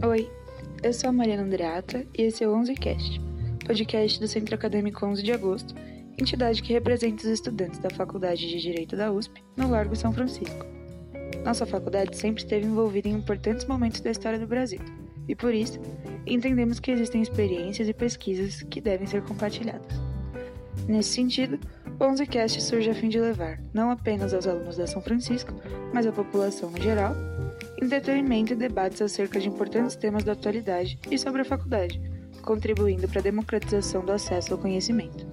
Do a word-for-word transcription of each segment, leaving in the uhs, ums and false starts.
Oi, eu sou a Mariana Andreata e esse é o OnzeCast, podcast do Centro Acadêmico onze de Agosto, entidade que representa os estudantes da Faculdade de Direito da U S P, no Largo São Francisco. Nossa faculdade sempre esteve envolvida em importantes momentos da história do Brasil, e por isso, entendemos que existem experiências e pesquisas que devem ser compartilhadas. Nesse sentido, o OnzeCast surge a fim de levar, não apenas aos alunos da São Francisco, mas à população em geral, entretenimento e debates acerca de importantes temas da atualidade e sobre a faculdade, contribuindo para a democratização do acesso ao conhecimento.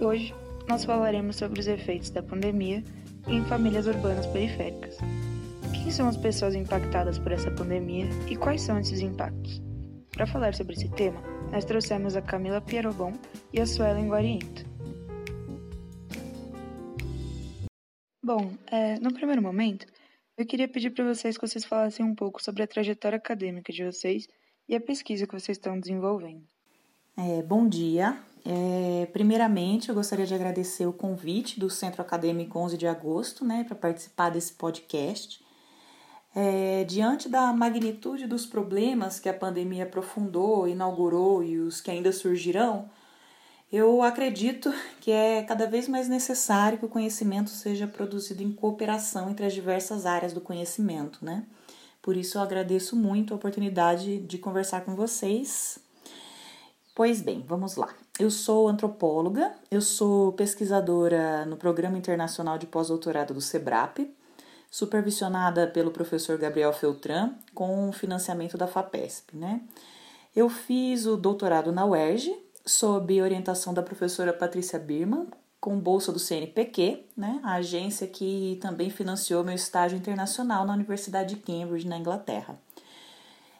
Hoje, nós falaremos sobre os efeitos da pandemia em famílias urbanas periféricas. Quem são as pessoas impactadas por essa pandemia e quais são esses impactos? Para falar sobre esse tema, nós trouxemos a Camila Pierobon e a Suellen Guariento. Bom, é, no primeiro momento, eu queria pedir para vocês que vocês falassem um pouco sobre a trajetória acadêmica de vocês e a pesquisa que vocês estão desenvolvendo. É, bom dia. É, primeiramente, eu gostaria de agradecer o convite do Centro Acadêmico onze de Agosto, né, para participar desse podcast. É, diante da magnitude dos problemas que a pandemia aprofundou, inaugurou e os que ainda surgirão, eu acredito que é cada vez mais necessário que o conhecimento seja produzido em cooperação entre as diversas áreas do conhecimento, né? Por isso eu agradeço muito a oportunidade de conversar com vocês. Pois bem, vamos lá. Eu sou antropóloga, eu sou pesquisadora no Programa Internacional de Pós-Doutorado do Cebrap, supervisionada pelo professor Gabriel Feltran, com financiamento da FAPESP, né? Eu fiz o doutorado na U E R J, sob orientação da professora Patrícia Birman, com bolsa do C N P Q, né? A agência que também financiou meu estágio internacional na Universidade de Cambridge, na Inglaterra.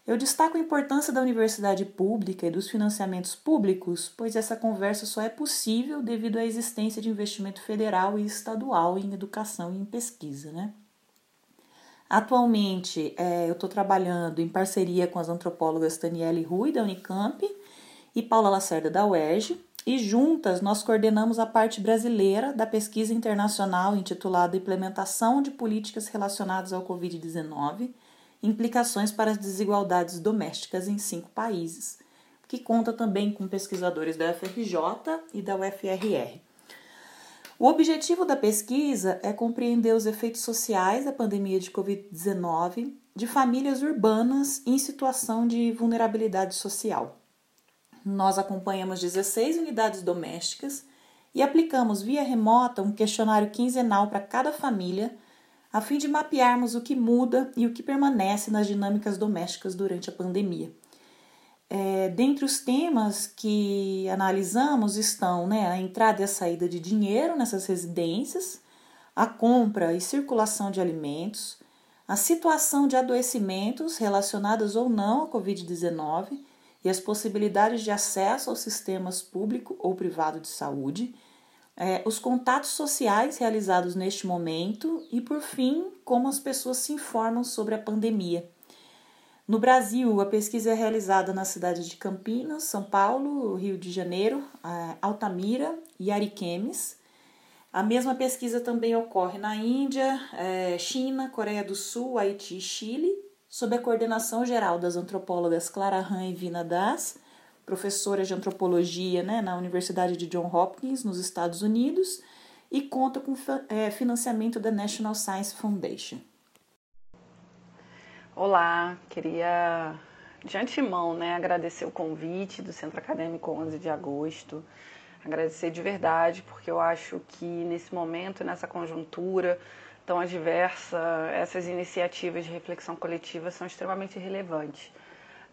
Eu destaco a importância da universidade pública e dos financiamentos públicos, pois essa conversa só é possível devido à existência de investimento federal e estadual em educação e em pesquisa, né? Atualmente, é, eu estou trabalhando em parceria com as antropólogas Danielle Rui, da Unicamp, e Paula Lacerda, da U E R J, e juntas nós coordenamos a parte brasileira da pesquisa internacional intitulada Implementação de Políticas Relacionadas ao covid dezenove, Implicações para as Desigualdades Domésticas em Cinco Países, que conta também com pesquisadores da U F R J e da U F R R. O objetivo da pesquisa é compreender os efeitos sociais da pandemia de covid dezenove de famílias urbanas em situação de vulnerabilidade social. Nós acompanhamos dezesseis unidades domésticas e aplicamos via remota um questionário quinzenal para cada família, a fim de mapearmos o que muda e o que permanece nas dinâmicas domésticas durante a pandemia. É, dentre os temas que analisamos estão, né, a entrada e a saída de dinheiro nessas residências, a compra e circulação de alimentos, a situação de adoecimentos relacionados ou não à covid dezenove e as possibilidades de acesso aos sistemas público ou privado de saúde, é, os contatos sociais realizados neste momento e, por fim, como as pessoas se informam sobre a pandemia. No Brasil, a pesquisa é realizada nas cidades de Campinas, São Paulo, Rio de Janeiro, Altamira e Ariquemes. A mesma pesquisa também ocorre na Índia, China, Coreia do Sul, Haiti e Chile, sob a coordenação geral das antropólogas Clara Han e Vina Das, professoras de antropologia, né, na Universidade de Johns Hopkins, nos Estados Unidos, e conta com financiamento da National Science Foundation. Olá, queria de antemão, né, agradecer o convite do Centro Acadêmico onze de Agosto, agradecer de verdade, porque eu acho que nesse momento, nessa conjuntura tão adversa, essas iniciativas de reflexão coletiva são extremamente relevantes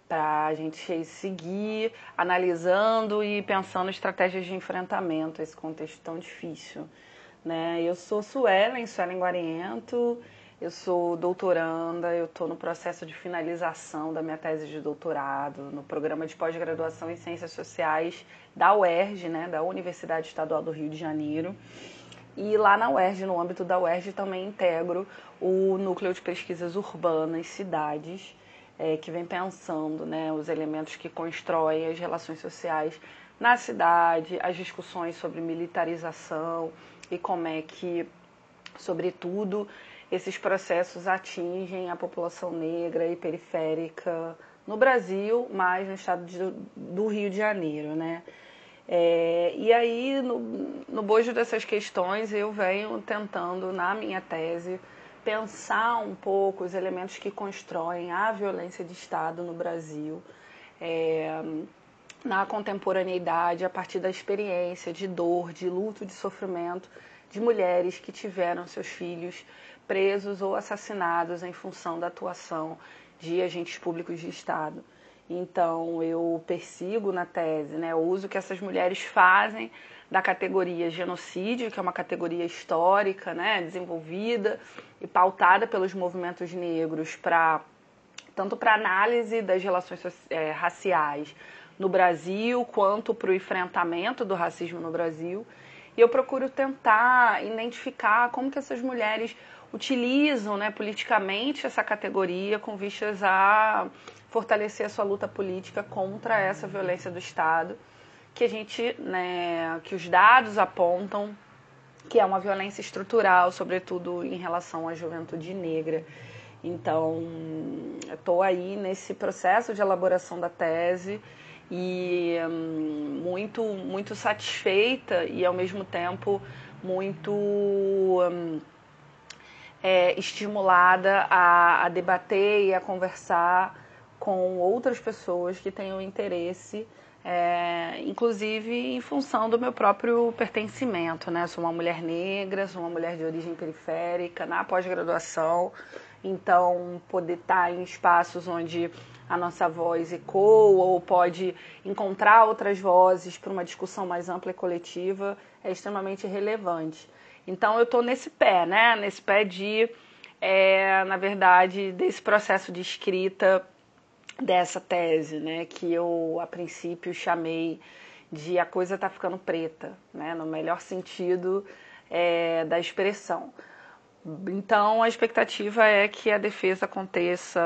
para a gente seguir analisando e pensando estratégias de enfrentamento a esse contexto tão difícil, né? Eu sou Suellen, Suellen Guariento. Eu sou doutoranda, eu estou no processo de finalização da minha tese de doutorado no Programa de Pós-Graduação em Ciências Sociais da U E R J, né, da Universidade Estadual do Rio de Janeiro. E lá na U E R J, no âmbito da U E R J, também integro o Núcleo de Pesquisas Urbanas, Cidades, é, que vem pensando, né, os elementos que constroem as relações sociais na cidade, as discussões sobre militarização e como é que, sobretudo, esses processos atingem a população negra e periférica no Brasil, mas no estado de, do Rio de Janeiro, né? É, e aí, no, no bojo dessas questões, eu venho tentando, na minha tese, pensar um pouco os elementos que constroem a violência de Estado no Brasil, é, na contemporaneidade, a partir da experiência de dor, de luto, de sofrimento de mulheres que tiveram seus filhos presos ou assassinados em função da atuação de agentes públicos de Estado. Então, eu persigo na tese, né, o uso que essas mulheres fazem da categoria genocídio, que é uma categoria histórica, né, desenvolvida e pautada pelos movimentos negros, pra, tanto para análise das relações é, raciais no Brasil, quanto para o enfrentamento do racismo no Brasil. E eu procuro tentar identificar como que essas mulheres utilizam, né, politicamente essa categoria com vistas a fortalecer a sua luta política contra essa violência do Estado, que a gente, né, que os dados apontam que é uma violência estrutural, sobretudo em relação à juventude negra. Então, eu estou aí nesse processo de elaboração da tese e hum, muito, muito satisfeita e, ao mesmo tempo, muito... Hum, É, estimulada a, a debater e a conversar com outras pessoas que tenham interesse, é, inclusive em função do meu próprio pertencimento, né? Sou uma mulher negra, sou uma mulher de origem periférica, na pós-graduação, então poder estar em espaços onde a nossa voz ecoa ou pode encontrar outras vozes para uma discussão mais ampla e coletiva é extremamente relevante. Então, eu estou nesse pé, né? Nesse pé de, é, na verdade, desse processo de escrita dessa tese, né? Que eu, a princípio, chamei de a coisa tá ficando preta, né? No melhor sentido é, da expressão. Então, a expectativa é que a defesa aconteça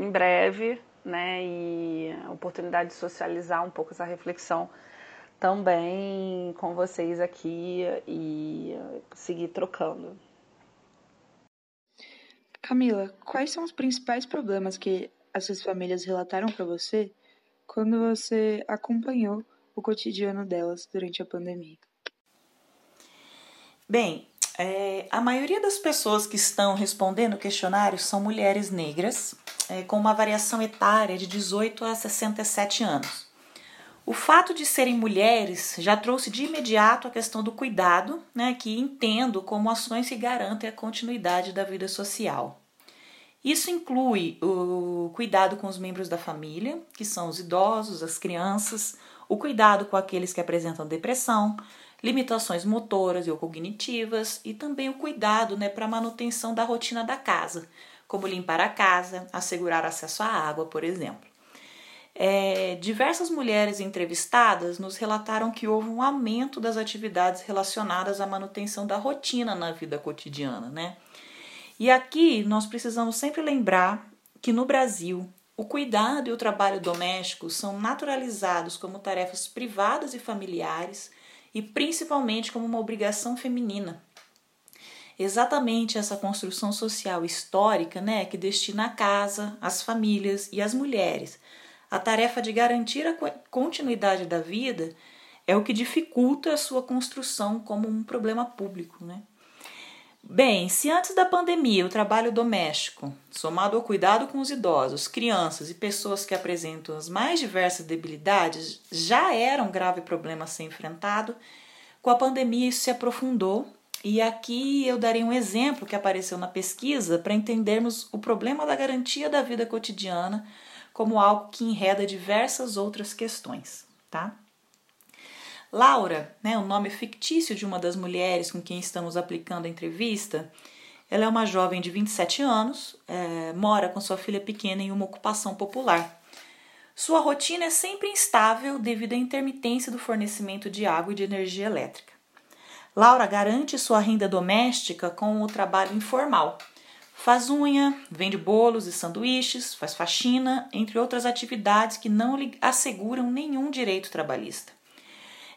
em breve, né? E a oportunidade de socializar um pouco essa reflexão também com vocês aqui e seguir trocando. Camila, quais são os principais problemas que essas famílias relataram para você quando você acompanhou o cotidiano delas durante a pandemia? Bem, é, a maioria das pessoas que estão respondendo o questionário são mulheres negras, é, com uma variação etária de dezoito a sessenta e sete anos. O fato de serem mulheres já trouxe de imediato a questão do cuidado, né, que entendo como ações que garantem a continuidade da vida social. Isso inclui o cuidado com os membros da família, que são os idosos, as crianças, o cuidado com aqueles que apresentam depressão, limitações motoras ou cognitivas e também o cuidado, né, para a manutenção da rotina da casa, como limpar a casa, assegurar acesso à água, por exemplo. É, diversas mulheres entrevistadas nos relataram que houve um aumento das atividades relacionadas à manutenção da rotina na vida cotidiana, né? E aqui nós precisamos sempre lembrar que no Brasil o cuidado e o trabalho doméstico são naturalizados como tarefas privadas e familiares e principalmente como uma obrigação feminina. Exatamente essa construção social histórica, né, que destina a casa, as famílias e as mulheres a tarefa de garantir a continuidade da vida é o que dificulta a sua construção como um problema público, né? Bem, se antes da pandemia o trabalho doméstico, somado ao cuidado com os idosos, crianças e pessoas que apresentam as mais diversas debilidades, já era um grave problema a ser enfrentado, com a pandemia isso se aprofundou. E aqui eu darei um exemplo que apareceu na pesquisa para entendermos o problema da garantia da vida cotidiana como algo que enreda diversas outras questões, tá? Laura, né, o nome fictício de uma das mulheres com quem estamos aplicando a entrevista, ela é uma jovem de vinte e sete anos, é, mora com sua filha pequena em uma ocupação popular. Sua rotina é sempre instável devido à intermitência do fornecimento de água e de energia elétrica. Laura garante sua renda doméstica com o trabalho informal. Faz unha, vende bolos e sanduíches, faz faxina, entre outras atividades que não lhe asseguram nenhum direito trabalhista.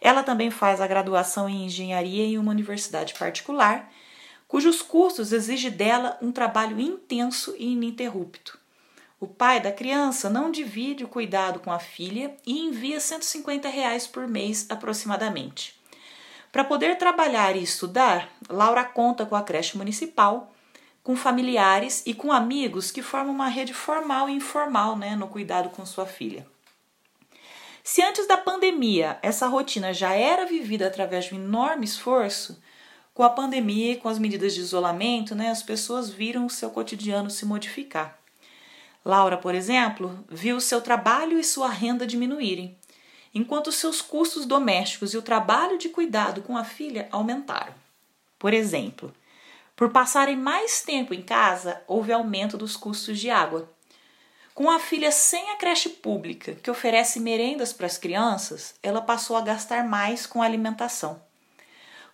Ela também faz a graduação em engenharia em uma universidade particular, cujos cursos exigem dela um trabalho intenso e ininterrupto. O pai da criança não divide o cuidado com a filha e envia cento e cinquenta reais por mês aproximadamente. Para poder trabalhar e estudar, Laura conta com a creche municipal, com familiares e com amigos que formam uma rede formal e informal, né, no cuidado com sua filha. Se antes da pandemia essa rotina já era vivida através de um enorme esforço, com a pandemia e com as medidas de isolamento, né, as pessoas viram o seu cotidiano se modificar. Laura, por exemplo, viu seu trabalho e sua renda diminuírem, enquanto seus custos domésticos e o trabalho de cuidado com a filha aumentaram. Por exemplo, por passarem mais tempo em casa, houve aumento dos custos de água. Com a filha sem a creche pública, que oferece merendas para as crianças, ela passou a gastar mais com a alimentação.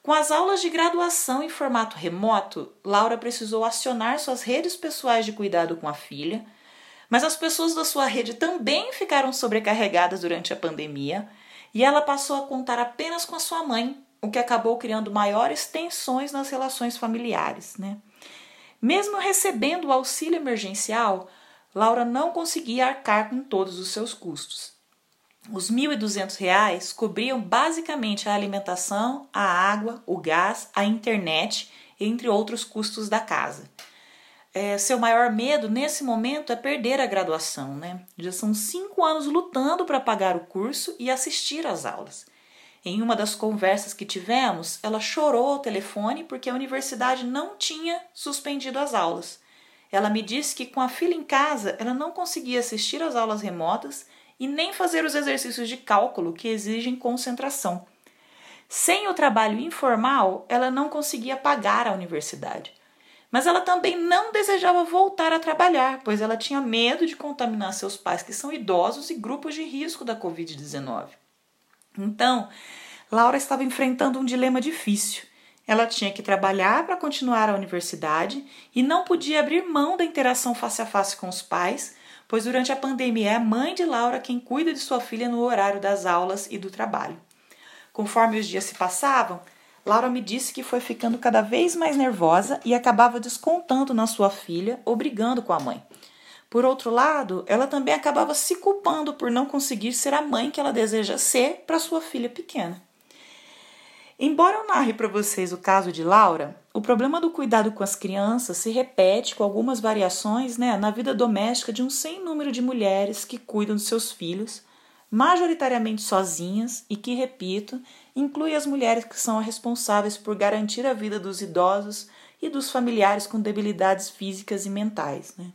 Com as aulas de graduação em formato remoto, Laura precisou acionar suas redes pessoais de cuidado com a filha, mas as pessoas da sua rede também ficaram sobrecarregadas durante a pandemia e ela passou a contar apenas com a sua mãe, o que acabou criando maiores tensões nas relações familiares, né? Mesmo recebendo o auxílio emergencial, Laura não conseguia arcar com todos os seus custos. Os mil e duzentos reais cobriam basicamente a alimentação, a água, o gás, a internet, entre outros custos da casa. É, seu maior medo nesse momento é perder a graduação, né? Já são cinco anos lutando para pagar o curso e assistir às aulas. Em uma das conversas que tivemos, ela chorou ao telefone porque a universidade não tinha suspendido as aulas. Ela me disse que com a filha em casa, ela não conseguia assistir às aulas remotas e nem fazer os exercícios de cálculo que exigem concentração. Sem o trabalho informal, ela não conseguia pagar a universidade. Mas ela também não desejava voltar a trabalhar, pois ela tinha medo de contaminar seus pais, que são idosos e grupos de risco da covid dezenove. Então, Laura estava enfrentando um dilema difícil. Ela tinha que trabalhar para continuar a universidade e não podia abrir mão da interação face a face com os pais, pois durante a pandemia é a mãe de Laura quem cuida de sua filha no horário das aulas e do trabalho. Conforme os dias se passavam, Laura me disse que foi ficando cada vez mais nervosa e acabava descontando na sua filha ou brigando com a mãe. Por outro lado, ela também acabava se culpando por não conseguir ser a mãe que ela deseja ser para sua filha pequena. Embora eu narre para vocês o caso de Laura, o problema do cuidado com as crianças se repete com algumas variações, né, na vida doméstica de um sem número de mulheres que cuidam de seus filhos, majoritariamente sozinhas e que, repito, inclui as mulheres que são responsáveis por garantir a vida dos idosos e dos familiares com debilidades físicas e mentais, né?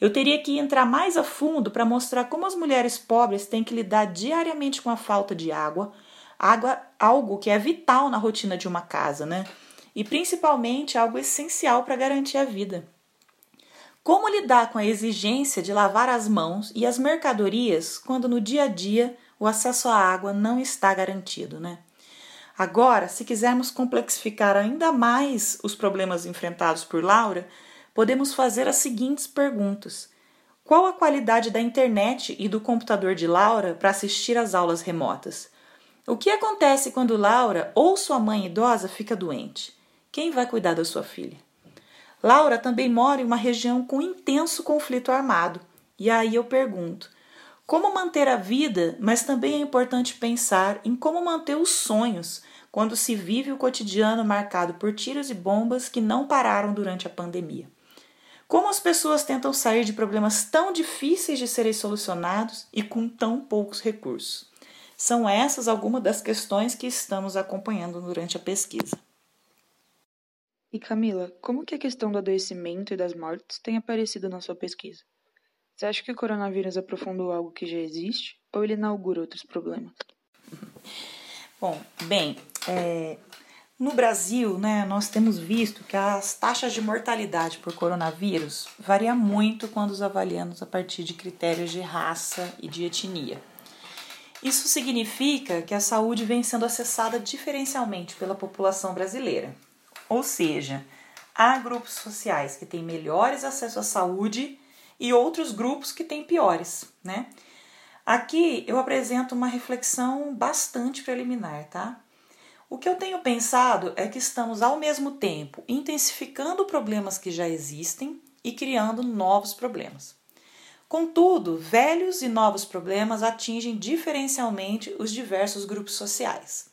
Eu teria que entrar mais a fundo para mostrar como as mulheres pobres têm que lidar diariamente com a falta de água, Água, algo que é vital na rotina de uma casa, né? E principalmente algo essencial para garantir a vida. Como lidar com a exigência de lavar as mãos e as mercadorias quando no dia a dia o acesso à água não está garantido, né? Agora, se quisermos complexificar ainda mais os problemas enfrentados por Laura, podemos fazer as seguintes perguntas. Qual a qualidade da internet e do computador de Laura para assistir às aulas remotas? O que acontece quando Laura ou sua mãe idosa fica doente? Quem vai cuidar da sua filha? Laura também mora em uma região com intenso conflito armado. E aí eu pergunto, como manter a vida, mas também é importante pensar em como manter os sonhos quando se vive o cotidiano marcado por tiros e bombas que não pararam durante a pandemia? Como as pessoas tentam sair de problemas tão difíceis de serem solucionados e com tão poucos recursos? São essas algumas das questões que estamos acompanhando durante a pesquisa. E Camila, como que a questão do adoecimento e das mortes tem aparecido na sua pesquisa? Você acha que o coronavírus aprofundou algo que já existe ou ele inaugura outros problemas? Bom, bem, é, no Brasil, né, nós temos visto que as taxas de mortalidade por coronavírus variam muito quando os avaliamos a partir de critérios de raça e de etnia. Isso significa que a saúde vem sendo acessada diferencialmente pela população brasileira. Ou seja, há grupos sociais que têm melhores acesso à saúde e outros grupos que têm piores, né? Aqui eu apresento uma reflexão bastante preliminar, tá? O que eu tenho pensado é que estamos, ao mesmo tempo, intensificando problemas que já existem e criando novos problemas. Contudo, velhos e novos problemas atingem diferencialmente os diversos grupos sociais.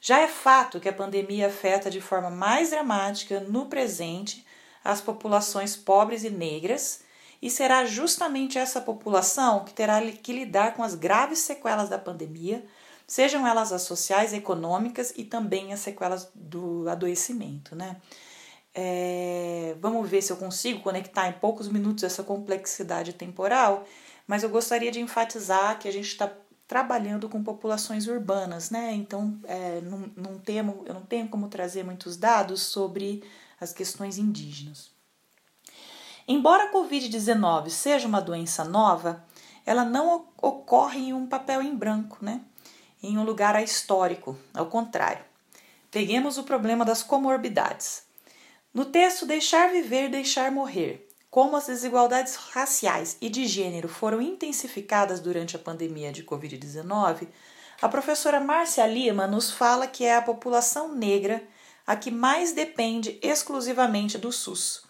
Já é fato que a pandemia afeta de forma mais dramática, no presente, as populações pobres e negras, e será justamente essa população que terá que lidar com as graves sequelas da pandemia, sejam elas as sociais, econômicas e também as sequelas do adoecimento, né? É, vamos ver se eu consigo conectar em poucos minutos essa complexidade temporal, mas eu gostaria de enfatizar que a gente está trabalhando com populações urbanas, né? Então, é, não, não temo, eu não tenho como trazer muitos dados sobre as questões indígenas. Embora a covid dezenove seja uma doença nova, ela não ocorre em um papel em branco, né? Em um lugar ahistórico, ao contrário. Peguemos o problema das comorbidades. No texto Deixar Viver, Deixar Morrer, como as desigualdades raciais e de gênero foram intensificadas durante a pandemia de covid dezenove, a professora Marcia Lima nos fala que é a população negra a que mais depende exclusivamente do SUS.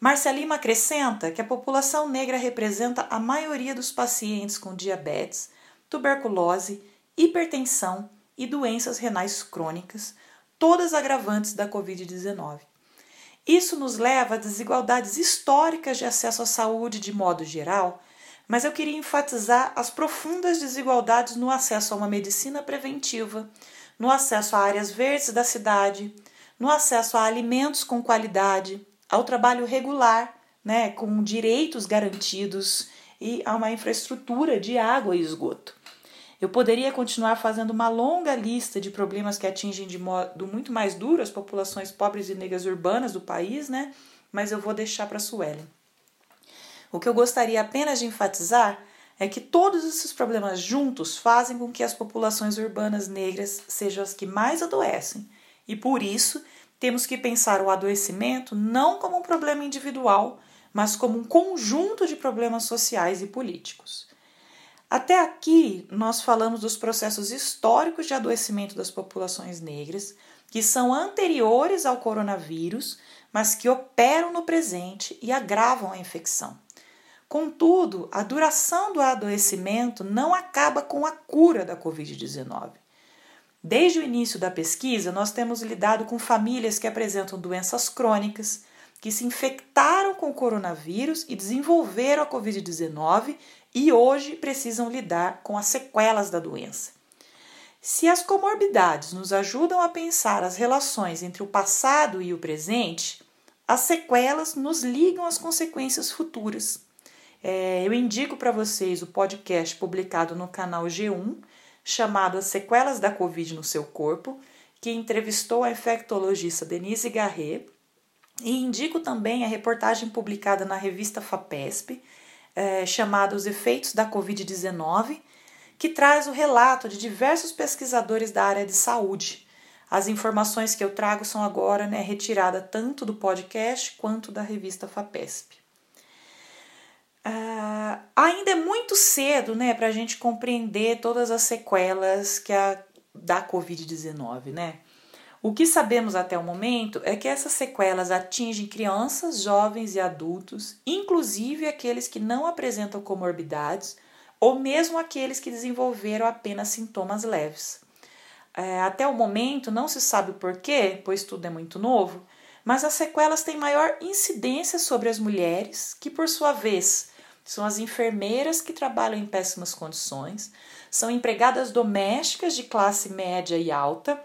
Marcia Lima acrescenta que a população negra representa a maioria dos pacientes com diabetes, tuberculose, hipertensão e doenças renais crônicas, todas agravantes da covid dezenove. Isso nos leva a desigualdades históricas de acesso à saúde de modo geral, mas eu queria enfatizar as profundas desigualdades no acesso a uma medicina preventiva, no acesso a áreas verdes da cidade, no acesso a alimentos com qualidade, ao trabalho regular, né, com direitos garantidos e a uma infraestrutura de água e esgoto. Eu poderia continuar fazendo uma longa lista de problemas que atingem de modo muito mais duro as populações pobres e negras urbanas do país, né? Mas eu vou deixar para a Suellen. O que eu gostaria apenas de enfatizar é que todos esses problemas juntos fazem com que as populações urbanas negras sejam as que mais adoecem, e por isso temos que pensar o adoecimento não como um problema individual, mas como um conjunto de problemas sociais e políticos. Até aqui, nós falamos dos processos históricos de adoecimento das populações negras, que são anteriores ao coronavírus, mas que operam no presente e agravam a infecção. Contudo, a duração do adoecimento não acaba com a cura da covid dezenove. Desde o início da pesquisa, nós temos lidado com famílias que apresentam doenças crônicas, que se infectaram com o coronavírus e desenvolveram a covid dezenove, e hoje precisam lidar com as sequelas da doença. Se as comorbidades nos ajudam a pensar as relações entre o passado e o presente, as sequelas nos ligam às consequências futuras. É, eu indico para vocês o podcast publicado no canal G um, chamado As Sequelas da Covid no Seu Corpo, que entrevistou a infectologista Denise Garret, e indico também a reportagem publicada na revista FAPESP, É, chamada Os Efeitos da covid dezenove, que traz o relato de diversos pesquisadores da área de saúde. As informações que eu trago são agora, né, retiradas tanto do podcast quanto da revista FAPESP. Ah, ainda é muito cedo, né, para a gente compreender todas as sequelas que a, da covid dezenove, né? O que sabemos até o momento é que essas sequelas atingem crianças, jovens e adultos, inclusive aqueles que não apresentam comorbidades ou mesmo aqueles que desenvolveram apenas sintomas leves. É, até o momento não se sabe o porquê, pois tudo é muito novo, mas as sequelas têm maior incidência sobre as mulheres, que por sua vez são as enfermeiras que trabalham em péssimas condições, são empregadas domésticas de classe média e alta,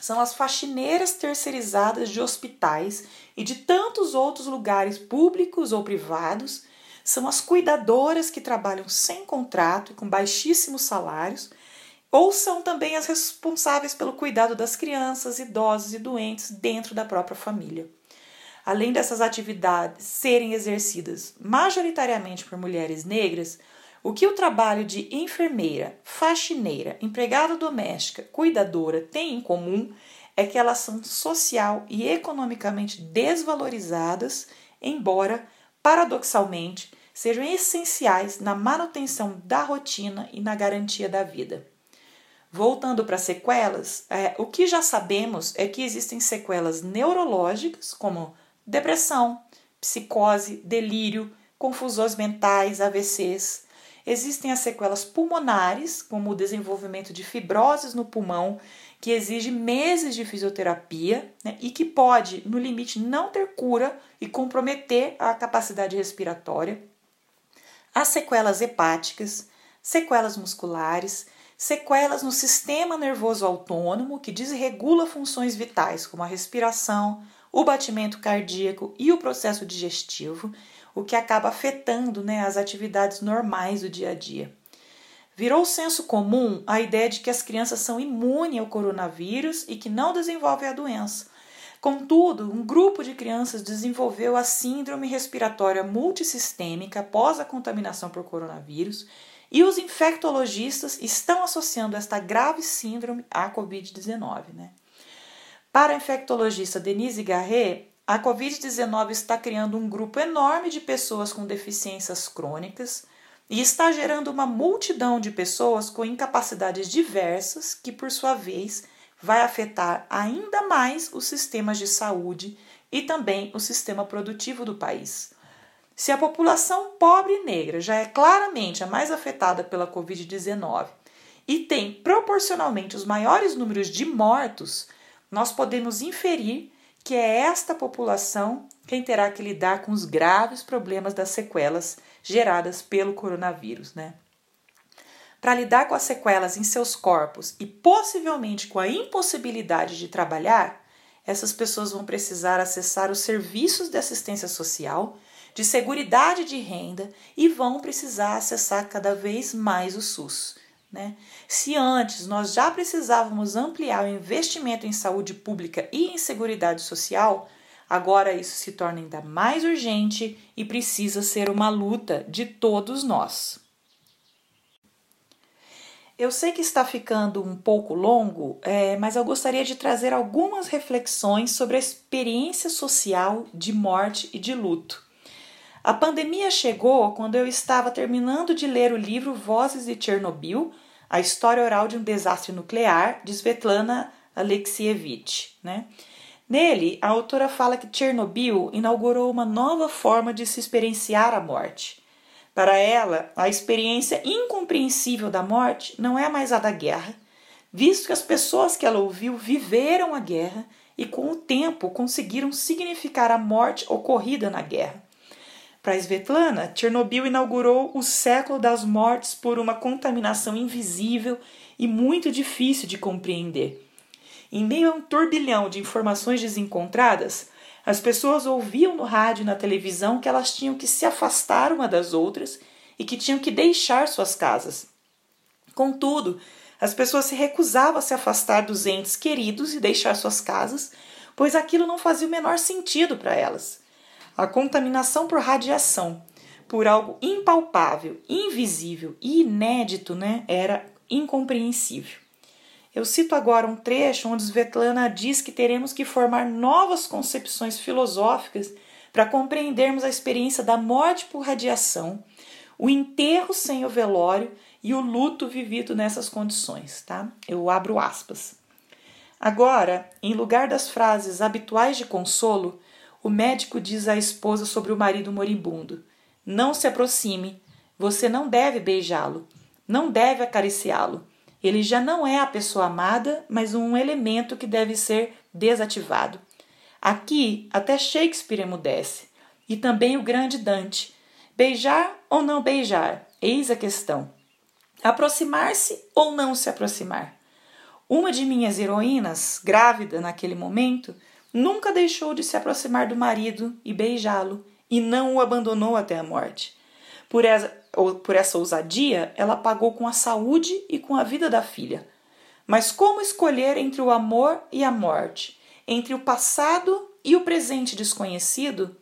são as faxineiras terceirizadas de hospitais e de tantos outros lugares públicos ou privados, são as cuidadoras que trabalham sem contrato e com baixíssimos salários, ou são também as responsáveis pelo cuidado das crianças, idosos e doentes dentro da própria família. Além dessas atividades serem exercidas majoritariamente por mulheres negras, o que o trabalho de enfermeira, faxineira, empregada doméstica, cuidadora tem em comum é que elas são social e economicamente desvalorizadas, embora, paradoxalmente, sejam essenciais na manutenção da rotina e na garantia da vida. Voltando para sequelas, é, o que já sabemos é que existem sequelas neurológicas, como depressão, psicose, delírio, confusões mentais, A V Cs. Existem as sequelas pulmonares, como o desenvolvimento de fibroses no pulmão, que exige meses de fisioterapia, né, e que pode, no limite, não ter cura e comprometer a capacidade respiratória. As sequelas hepáticas, sequelas musculares, sequelas no sistema nervoso autônomo, que desregula funções vitais, como a respiração, o batimento cardíaco e o processo digestivo, o que acaba afetando, né, as atividades normais do dia a dia. Virou senso comum a ideia de que as crianças são imunes ao coronavírus e que não desenvolvem a doença. Contudo, um grupo de crianças desenvolveu a síndrome respiratória multissistêmica após a contaminação por coronavírus, e os infectologistas estão associando esta grave síndrome à covid dezenove. Né? Para a infectologista Denise Garret, a covid dezenove está criando um grupo enorme de pessoas com deficiências crônicas e está gerando uma multidão de pessoas com incapacidades diversas que, por sua vez, vai afetar ainda mais os sistemas de saúde e também o sistema produtivo do país. Se a população pobre e negra já é claramente a mais afetada pela covid dezenove e tem proporcionalmente os maiores números de mortos, nós podemos inferir que é esta população quem terá que lidar com os graves problemas das sequelas geradas pelo coronavírus, né? Para lidar com as sequelas em seus corpos e possivelmente com a impossibilidade de trabalhar, essas pessoas vão precisar acessar os serviços de assistência social, de seguridade de renda, e vão precisar acessar cada vez mais o SUS. Né? Se antes nós já precisávamos ampliar o investimento em saúde pública e em seguridade social, agora isso se torna ainda mais urgente e precisa ser uma luta de todos nós. Eu sei que está ficando um pouco longo, é, mas eu gostaria de trazer algumas reflexões sobre a experiência social de morte e de luto. A pandemia chegou quando eu estava terminando de ler o livro Vozes de Chernobyl, a história oral de um desastre nuclear, de Svetlana Alexievich. Né? Nele, a autora fala que Chernobyl inaugurou uma nova forma de se experienciar a morte. Para ela, a experiência incompreensível da morte não é mais a da guerra, visto que as pessoas que ela ouviu viveram a guerra e, com o tempo, conseguiram significar a morte ocorrida na guerra. Para Svetlana, Chernobyl inaugurou o século das mortes por uma contaminação invisível e muito difícil de compreender. Em meio a um turbilhão de informações desencontradas, as pessoas ouviam no rádio e na televisão que elas tinham que se afastar uma das outras e que tinham que deixar suas casas. Contudo, as pessoas se recusavam a se afastar dos entes queridos e deixar suas casas, pois aquilo não fazia o menor sentido para elas. A contaminação por radiação, por algo impalpável, invisível e inédito, né, era incompreensível. Eu cito agora um trecho onde Svetlana diz que teremos que formar novas concepções filosóficas para compreendermos a experiência da morte por radiação, o enterro sem o velório e o luto vivido nessas condições. Tá? Eu abro aspas. Agora, em lugar das frases habituais de consolo, o médico diz à esposa sobre o marido moribundo: não se aproxime, você não deve beijá-lo, não deve acariciá-lo. Ele já não é a pessoa amada, mas um elemento que deve ser desativado. Aqui, até Shakespeare emudece, e também o grande Dante. Beijar ou não beijar? Eis a questão. Aproximar-se ou não se aproximar? Uma de minhas heroínas, grávida naquele momento, nunca deixou de se aproximar do marido e beijá-lo, e não o abandonou até a morte. Por essa, por essa ousadia, ela pagou com a saúde e com a vida da filha. Mas como escolher entre o amor e a morte, entre o passado e o presente desconhecido?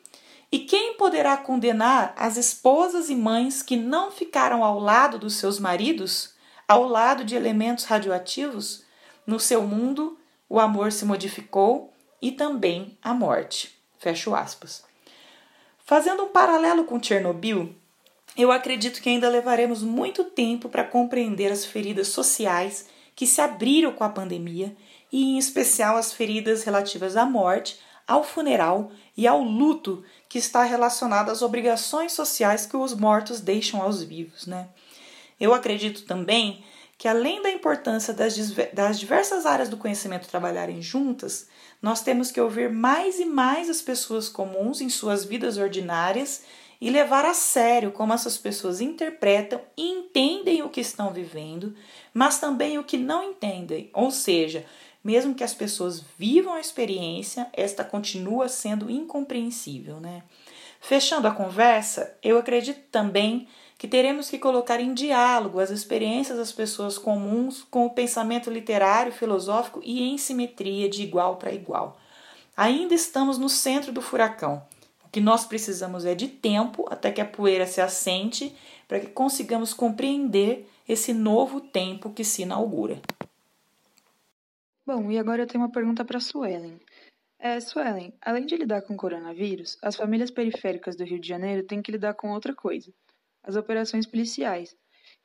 E quem poderá condenar as esposas e mães que não ficaram ao lado dos seus maridos, ao lado de elementos radioativos? No seu mundo, o amor se modificou, e também a morte. Fecho aspas. Fazendo um paralelo com Chernobyl, eu acredito que ainda levaremos muito tempo para compreender as feridas sociais que se abriram com a pandemia e, em especial, as feridas relativas à morte, ao funeral e ao luto que está relacionado às obrigações sociais que os mortos deixam aos vivos, né? Eu acredito também que, além da importância das diversas áreas do conhecimento trabalharem juntas, nós temos que ouvir mais e mais as pessoas comuns em suas vidas ordinárias e levar a sério como essas pessoas interpretam e entendem o que estão vivendo, mas também o que não entendem, ou seja, mesmo que as pessoas vivam a experiência, esta continua sendo incompreensível, né? Fechando a conversa, eu acredito também que teremos que colocar em diálogo as experiências das pessoas comuns com o pensamento literário, filosófico e em simetria de igual para igual. Ainda estamos no centro do furacão. O que nós precisamos é de tempo até que a poeira se assente para que consigamos compreender esse novo tempo que se inaugura. Bom, e agora eu tenho uma pergunta para a Suellen. É, Suellen, além de lidar com o coronavírus, as famílias periféricas do Rio de Janeiro têm que lidar com outra coisa. As operações policiais,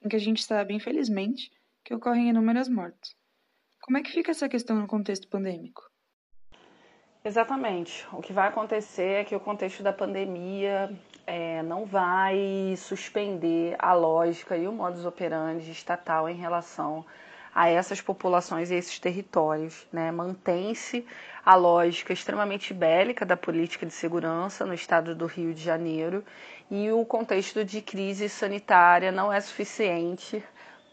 em que a gente sabe, infelizmente, que ocorrem inúmeras mortes. Como é que fica essa questão no contexto pandêmico? Exatamente. O que vai acontecer é que o contexto da pandemia é, não vai suspender a lógica e o modus operandi estatal em relação a essas populações e esses territórios, né? Mantém-se a lógica extremamente bélica da política de segurança no estado do Rio de Janeiro e o contexto de crise sanitária não é suficiente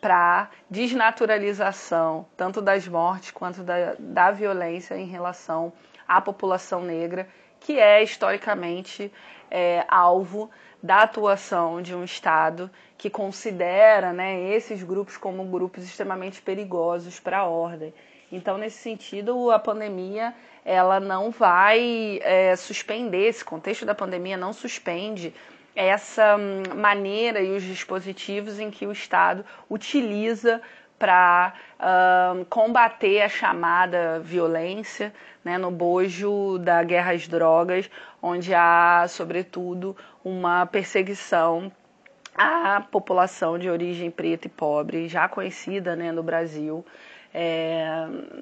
para desnaturalização tanto das mortes quanto da, da violência em relação à população negra, que é historicamente é, alvo da atuação de um Estado que considera, né, esses grupos como grupos extremamente perigosos para a ordem. Então, nesse sentido, a pandemia ela não vai é, suspender, esse contexto da pandemia não suspende essa maneira e os dispositivos em que o Estado utiliza para uh, combater a chamada violência, né, no bojo da guerra às drogas, onde há, sobretudo, uma perseguição à população de origem preta e pobre, já conhecida, né, no Brasil, é,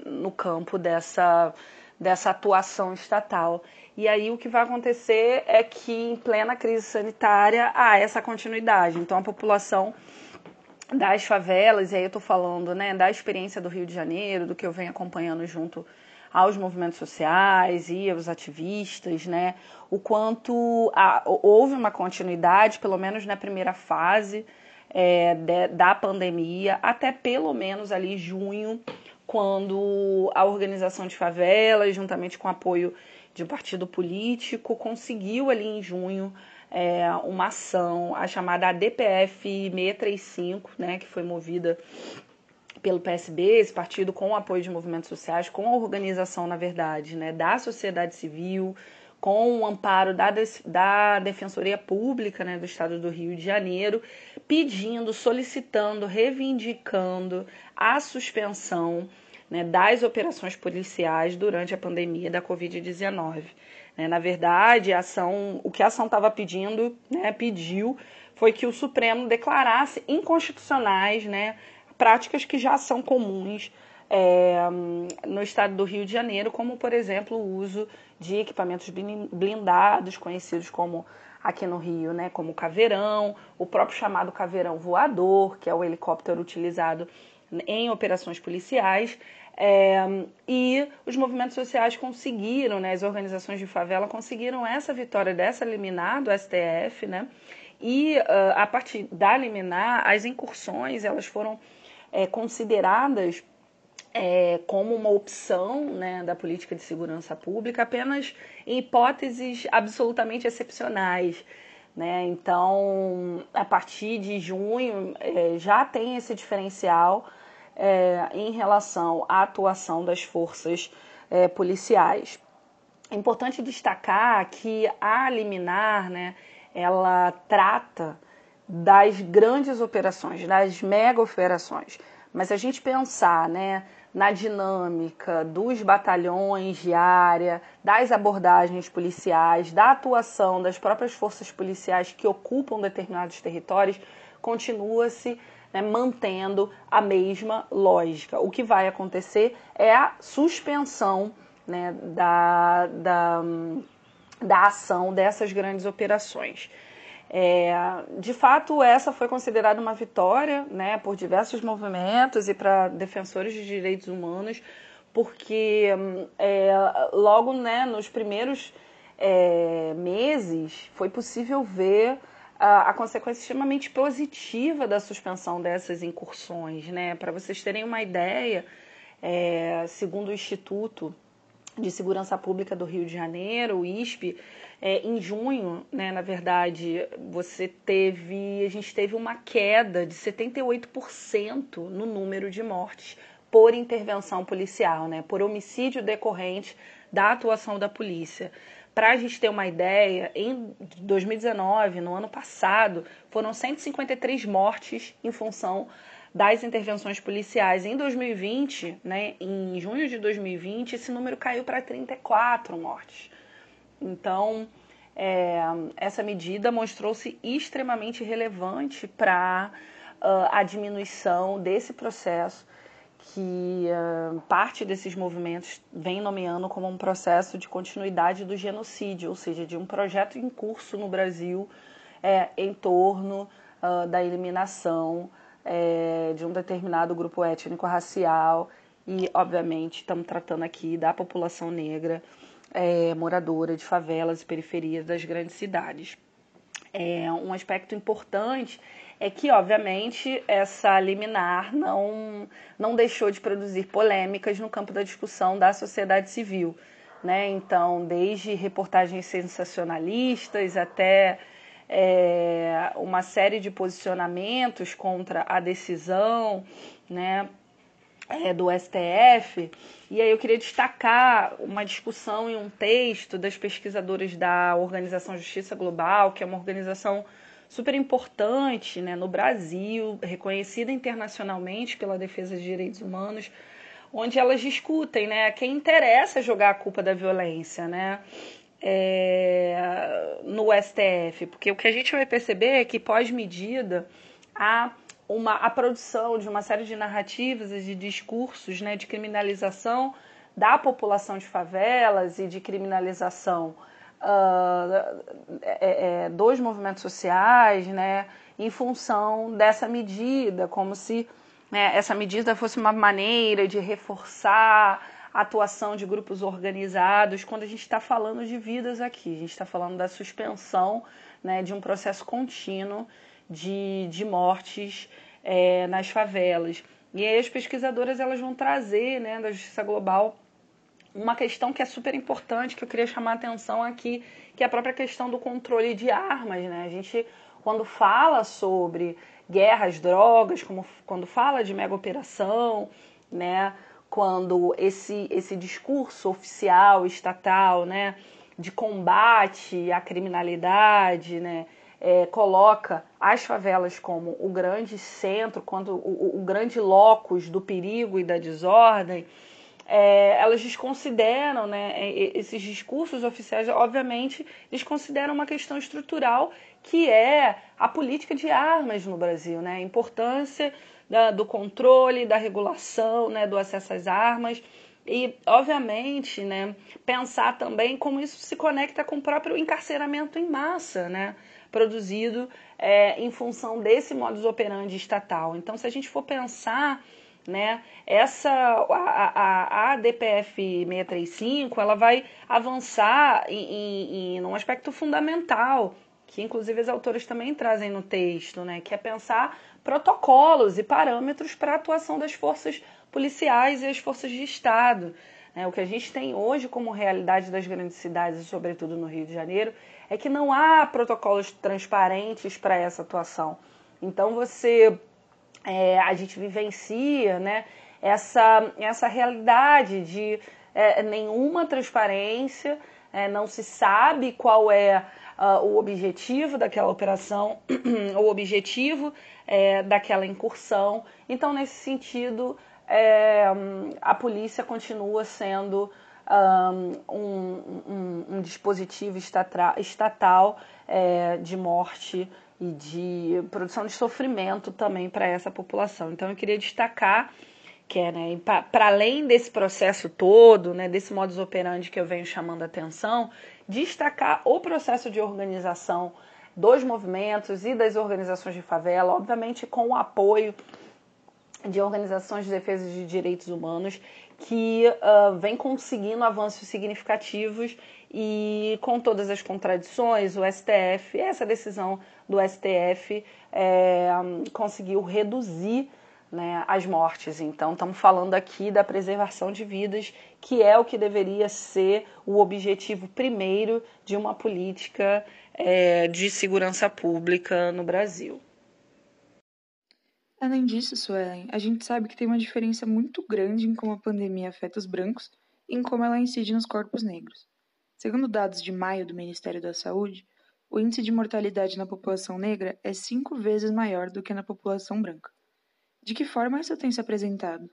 no campo dessa, dessa atuação estatal. E aí o que vai acontecer é que, em plena crise sanitária, há essa continuidade. Então, a população das favelas, e aí eu estou falando, né, da experiência do Rio de Janeiro, do que eu venho acompanhando junto aos movimentos sociais e aos ativistas, né, o quanto a, houve uma continuidade, pelo menos na primeira fase é, de, da pandemia, até pelo menos ali junho, quando a organização de favelas, juntamente com o apoio de um partido político, conseguiu ali em junho É uma ação, a chamada A D P F seiscentos e trinta e cinco, né, que foi movida pelo P S B, esse partido com o apoio de movimentos sociais, com a organização, na verdade, né, da sociedade civil, com o amparo da, da Defensoria Pública, né, do Estado do Rio de Janeiro, pedindo, solicitando, reivindicando a suspensão, né, das operações policiais durante a pandemia da covid dezenove. Na verdade, a ação, o que a ação estava pedindo, né, pediu, foi que o Supremo declarasse inconstitucionais, né, práticas que já são comuns é, no estado do Rio de Janeiro, como, por exemplo, o uso de equipamentos blindados, conhecidos como aqui no Rio, né, como caveirão, o próprio chamado caveirão voador, que é o helicóptero utilizado em operações policiais. É, e os movimentos sociais conseguiram, né, as organizações de favela conseguiram essa vitória dessa liminar do S T F, né, e uh, a partir da liminar, as incursões elas foram é, consideradas é, como uma opção, né, da política de segurança pública apenas em hipóteses absolutamente excepcionais, né? Então, a partir de junho é, já tem esse diferencial É, em relação à atuação das forças é, policiais. É importante destacar que a liminar, né, ela trata das grandes operações, das mega operações. Mas se a gente pensar, né, na dinâmica dos batalhões de área, das abordagens policiais, da atuação das próprias forças policiais que ocupam determinados territórios, continua-se, né, mantendo a mesma lógica. O que vai acontecer é a suspensão, né, da, da, da ação dessas grandes operações. É, de fato, essa foi considerada uma vitória, né, por diversos movimentos e para defensores de direitos humanos, porque é, logo, né, nos primeiros é, meses foi possível ver a, a consequência extremamente positiva da suspensão dessas incursões, né? Para vocês terem uma ideia, é, segundo o Instituto de Segurança Pública do Rio de Janeiro, o I S P, é, em junho, né, na verdade, você teve, a gente teve uma queda de setenta e oito por cento no número de mortes por intervenção policial, né, por homicídio decorrente da atuação da polícia. Para a gente ter uma ideia, em dois mil e dezenove, no ano passado, foram cento e cinquenta e três mortes em função das intervenções policiais. Em dois mil e vinte, né, em junho de dois mil e vinte, esse número caiu para trinta e quatro mortes. Então, é, essa medida mostrou-se extremamente relevante para uh, a diminuição desse processo que uh, parte desses movimentos vem nomeando como um processo de continuidade do genocídio, ou seja, de um projeto em curso no Brasil é, em torno uh, da eliminação É, de um determinado grupo étnico-racial e, obviamente, estamos tratando aqui da população negra é, moradora de favelas e periferias das grandes cidades. É, um aspecto importante é que, obviamente, essa liminar não, não deixou de produzir polêmicas no campo da discussão da sociedade civil, né? Então, desde reportagens sensacionalistas até É, uma série de posicionamentos contra a decisão, né, é, do S T F. E aí eu queria destacar uma discussão e um texto das pesquisadoras da organização Justiça Global, que é uma organização super importante, né, no Brasil, reconhecida internacionalmente pela defesa de direitos humanos, onde elas discutem, né, quem interessa jogar a culpa da violência, né, É, no S T F, porque o que a gente vai perceber é que pós-medida há uma, a produção de uma série de narrativas e de discursos, né, de criminalização da população de favelas e de criminalização uh, é, é, dos movimentos sociais, né, em função dessa medida, como se, né, essa medida fosse uma maneira de reforçar atuação de grupos organizados, quando a gente está falando de vidas aqui. A gente está falando da suspensão, né, de um processo contínuo de, de mortes é, nas favelas. E aí as pesquisadoras elas vão trazer, né, da Justiça Global uma questão que é super importante, que eu queria chamar a atenção aqui, que é a própria questão do controle de armas, né? A gente, quando fala sobre guerras, drogas, como, quando fala de mega operação, né, quando esse, esse discurso oficial, estatal, né, de combate à criminalidade, né, é, coloca as favelas como o grande centro, quando o, o grande locus do perigo e da desordem, é, elas desconsideram, né, esses discursos oficiais, obviamente, desconsideram uma questão estrutural que é a política de armas no Brasil, né, a importância Da, do controle, da regulação, né, do acesso às armas e, obviamente, né, pensar também como isso se conecta com o próprio encarceramento em massa, né, produzido é, em função desse modus operandi estatal. Então, se a gente for pensar, né, essa, a, a, a D P F seiscentos e trinta e cinco, ela vai avançar em, em, em um aspecto fundamental, que inclusive as autoras também trazem no texto, né, que é pensar protocolos e parâmetros para a atuação das forças policiais e as forças de Estado. É, o que a gente tem hoje como realidade das grandes cidades, sobretudo no Rio de Janeiro, é que não há protocolos transparentes para essa atuação. Então, você, é, a gente vivencia, né, essa, essa realidade de é, nenhuma transparência, é, não se sabe qual é Uh, o objetivo daquela operação, o objetivo é, daquela incursão. Então, nesse sentido, é, a polícia continua sendo um, um, um dispositivo estatal é, de morte e de produção de sofrimento também para essa população. Então, eu queria destacar que é, né, para além desse processo todo, né, desse modus operandi que eu venho chamando a atenção, destacar o processo de organização dos movimentos e das organizações de favela, obviamente com o apoio de organizações de defesa de direitos humanos, que uh, vem conseguindo avanços significativos e com todas as contradições, o S T F, essa decisão do S T F é, conseguiu reduzir, né, as mortes. Então, estamos falando aqui da preservação de vidas, que é o que deveria ser o objetivo primeiro de uma política é, de segurança pública no Brasil. Além disso, Suellen, a gente sabe que tem uma diferença muito grande em como a pandemia afeta os brancos e em como ela incide nos corpos negros. Segundo dados de maio do Ministério da Saúde, o índice de mortalidade na população negra é cinco vezes maior do que na população branca. De que forma isso tem se apresentado?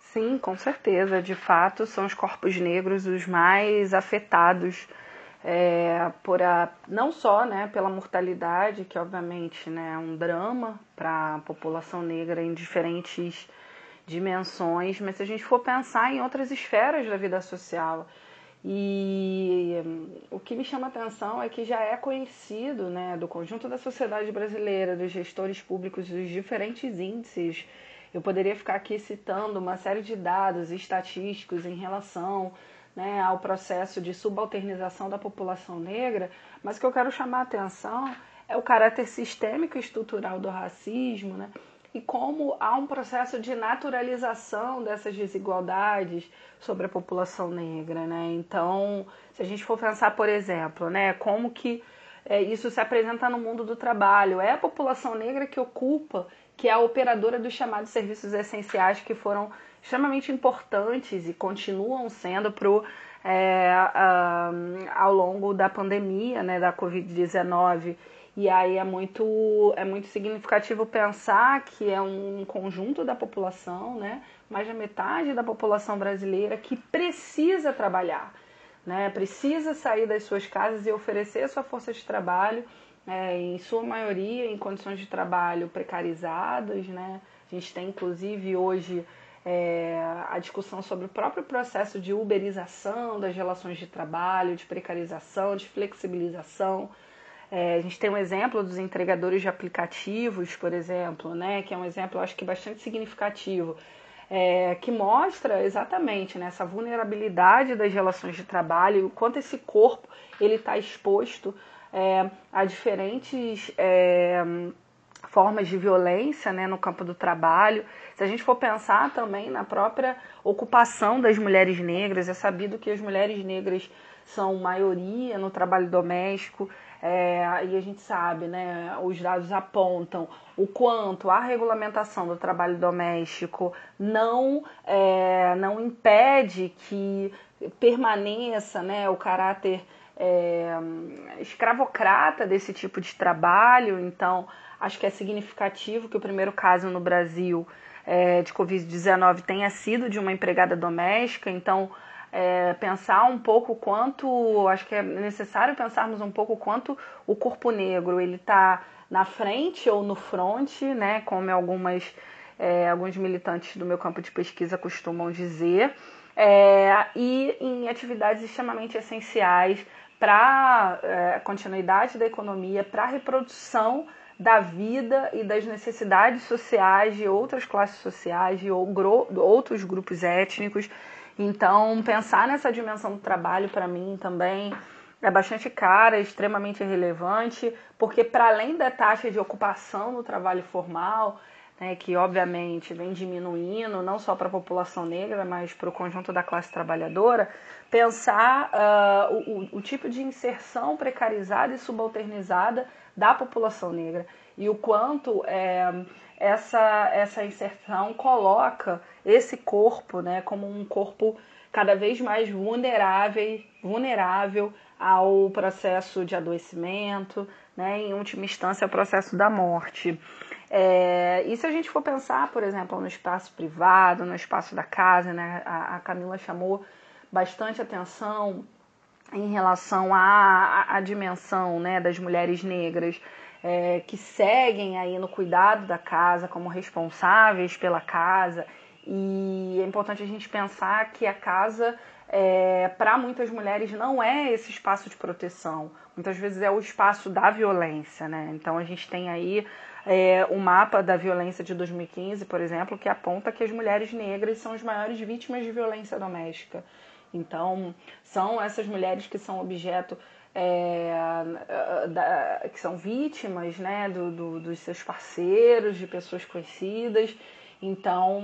Sim, com certeza. De fato, são os corpos negros os mais afetados É, por a, não só, né, pela mortalidade, que obviamente, né, é um drama para a população negra em diferentes dimensões, mas se a gente for pensar em outras esferas da vida social. E o que me chama a atenção é que já é conhecido, né, do conjunto da sociedade brasileira, dos gestores públicos, dos diferentes índices. Eu poderia ficar aqui citando uma série de dados estatísticos em relação, né, ao processo de subalternização da população negra, mas o que eu quero chamar a atenção é o caráter sistêmico e estrutural do racismo, né, e como há um processo de naturalização dessas desigualdades sobre a população negra, né. Então, se a gente for pensar, por exemplo, né, como que é, isso se apresenta no mundo do trabalho, é a população negra que ocupa, que é a operadora dos chamados serviços essenciais, que foram extremamente importantes e continuam sendo pro, é, um, ao longo da pandemia, né, da covid dezenove. E aí é muito, é muito significativo pensar que é um conjunto da população, né, mais da metade da população brasileira que precisa trabalhar, né, precisa sair das suas casas e oferecer a sua força de trabalho, é, em sua maioria em condições de trabalho precarizadas, né. A gente tem, inclusive, hoje É, a discussão sobre o próprio processo de uberização das relações de trabalho, de precarização, de flexibilização. É, a gente tem um exemplo dos entregadores de aplicativos, por exemplo, né, que é um exemplo, eu acho que bastante significativo, é, que mostra exatamente, né, essa vulnerabilidade das relações de trabalho e o quanto esse corpo está exposto é, a diferentes É, formas de violência, né, no campo do trabalho. Se a gente for pensar também na própria ocupação das mulheres negras, é sabido que as mulheres negras são maioria no trabalho doméstico, é, e a gente sabe, né, os dados apontam o quanto a regulamentação do trabalho doméstico não, é, não impede que permaneça, né, o caráter é, escravocrata desse tipo de trabalho. Então, acho que é significativo que o primeiro caso no Brasil é, de covid dezenove tenha sido de uma empregada doméstica. Então, é, pensar um pouco quanto, acho que é necessário pensarmos um pouco quanto o corpo negro ele está na frente ou no front, né, como algumas, é, alguns militantes do meu campo de pesquisa costumam dizer, é, e em atividades extremamente essenciais para é, a continuidade da economia, para a reprodução da vida e das necessidades sociais de outras classes sociais, de outros grupos étnicos. Então, pensar nessa dimensão do trabalho, para mim, também é bastante cara, extremamente relevante, porque, para além da taxa de ocupação do trabalho formal, né, que, obviamente, vem diminuindo, não só para a população negra, mas para o conjunto da classe trabalhadora, pensar uh, o, o tipo de inserção precarizada e subalternizada da população negra e o quanto é, essa, essa inserção coloca esse corpo, né, como um corpo cada vez mais vulnerável, vulnerável ao processo de adoecimento, né, em última instância ao processo da morte. É, e se a gente for pensar, por exemplo, no espaço privado, no espaço da casa, né? A, a Camila chamou bastante atenção em relação à, à, à dimensão, né, das mulheres negras, é, que seguem aí no cuidado da casa como responsáveis pela casa. E é importante a gente pensar que a casa, é, para muitas mulheres, não é esse espaço de proteção. Muitas vezes é o espaço da violência, né? Então a gente tem aí é, o mapa da violência de dois mil e quinze, por exemplo, que aponta que as mulheres negras são as maiores vítimas de violência doméstica. Então são essas mulheres que são objeto, é, da, que são vítimas, né, do, do, dos seus parceiros, de pessoas conhecidas. Então,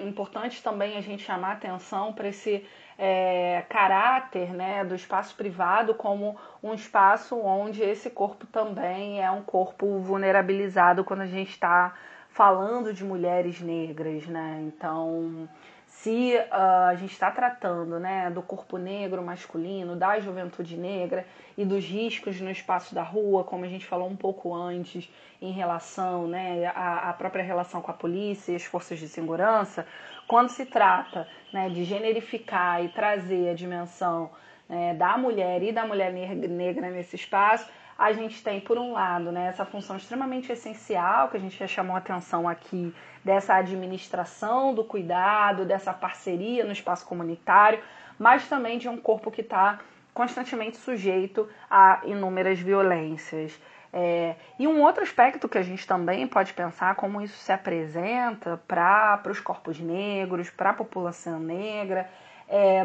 é importante também a gente chamar atenção para esse é, caráter, né, do espaço privado como um espaço onde esse corpo também é um corpo vulnerabilizado quando a gente está falando de mulheres negras, né? Então, se uh, a gente está tratando, né, do corpo negro masculino, da juventude negra e dos riscos no espaço da rua, como a gente falou um pouco antes, em relação, né, à, à própria relação com a polícia e as forças de segurança, quando se trata, né, de generificar e trazer a dimensão, né, da mulher e da mulher negra nesse espaço, a gente tem, por um lado, né, essa função extremamente essencial, que a gente já chamou atenção aqui, dessa administração do cuidado, dessa parceria no espaço comunitário, mas também de um corpo que está constantemente sujeito a inúmeras violências. É, e um outro aspecto que a gente também pode pensar como isso se apresenta para os corpos negros, para a população negra, é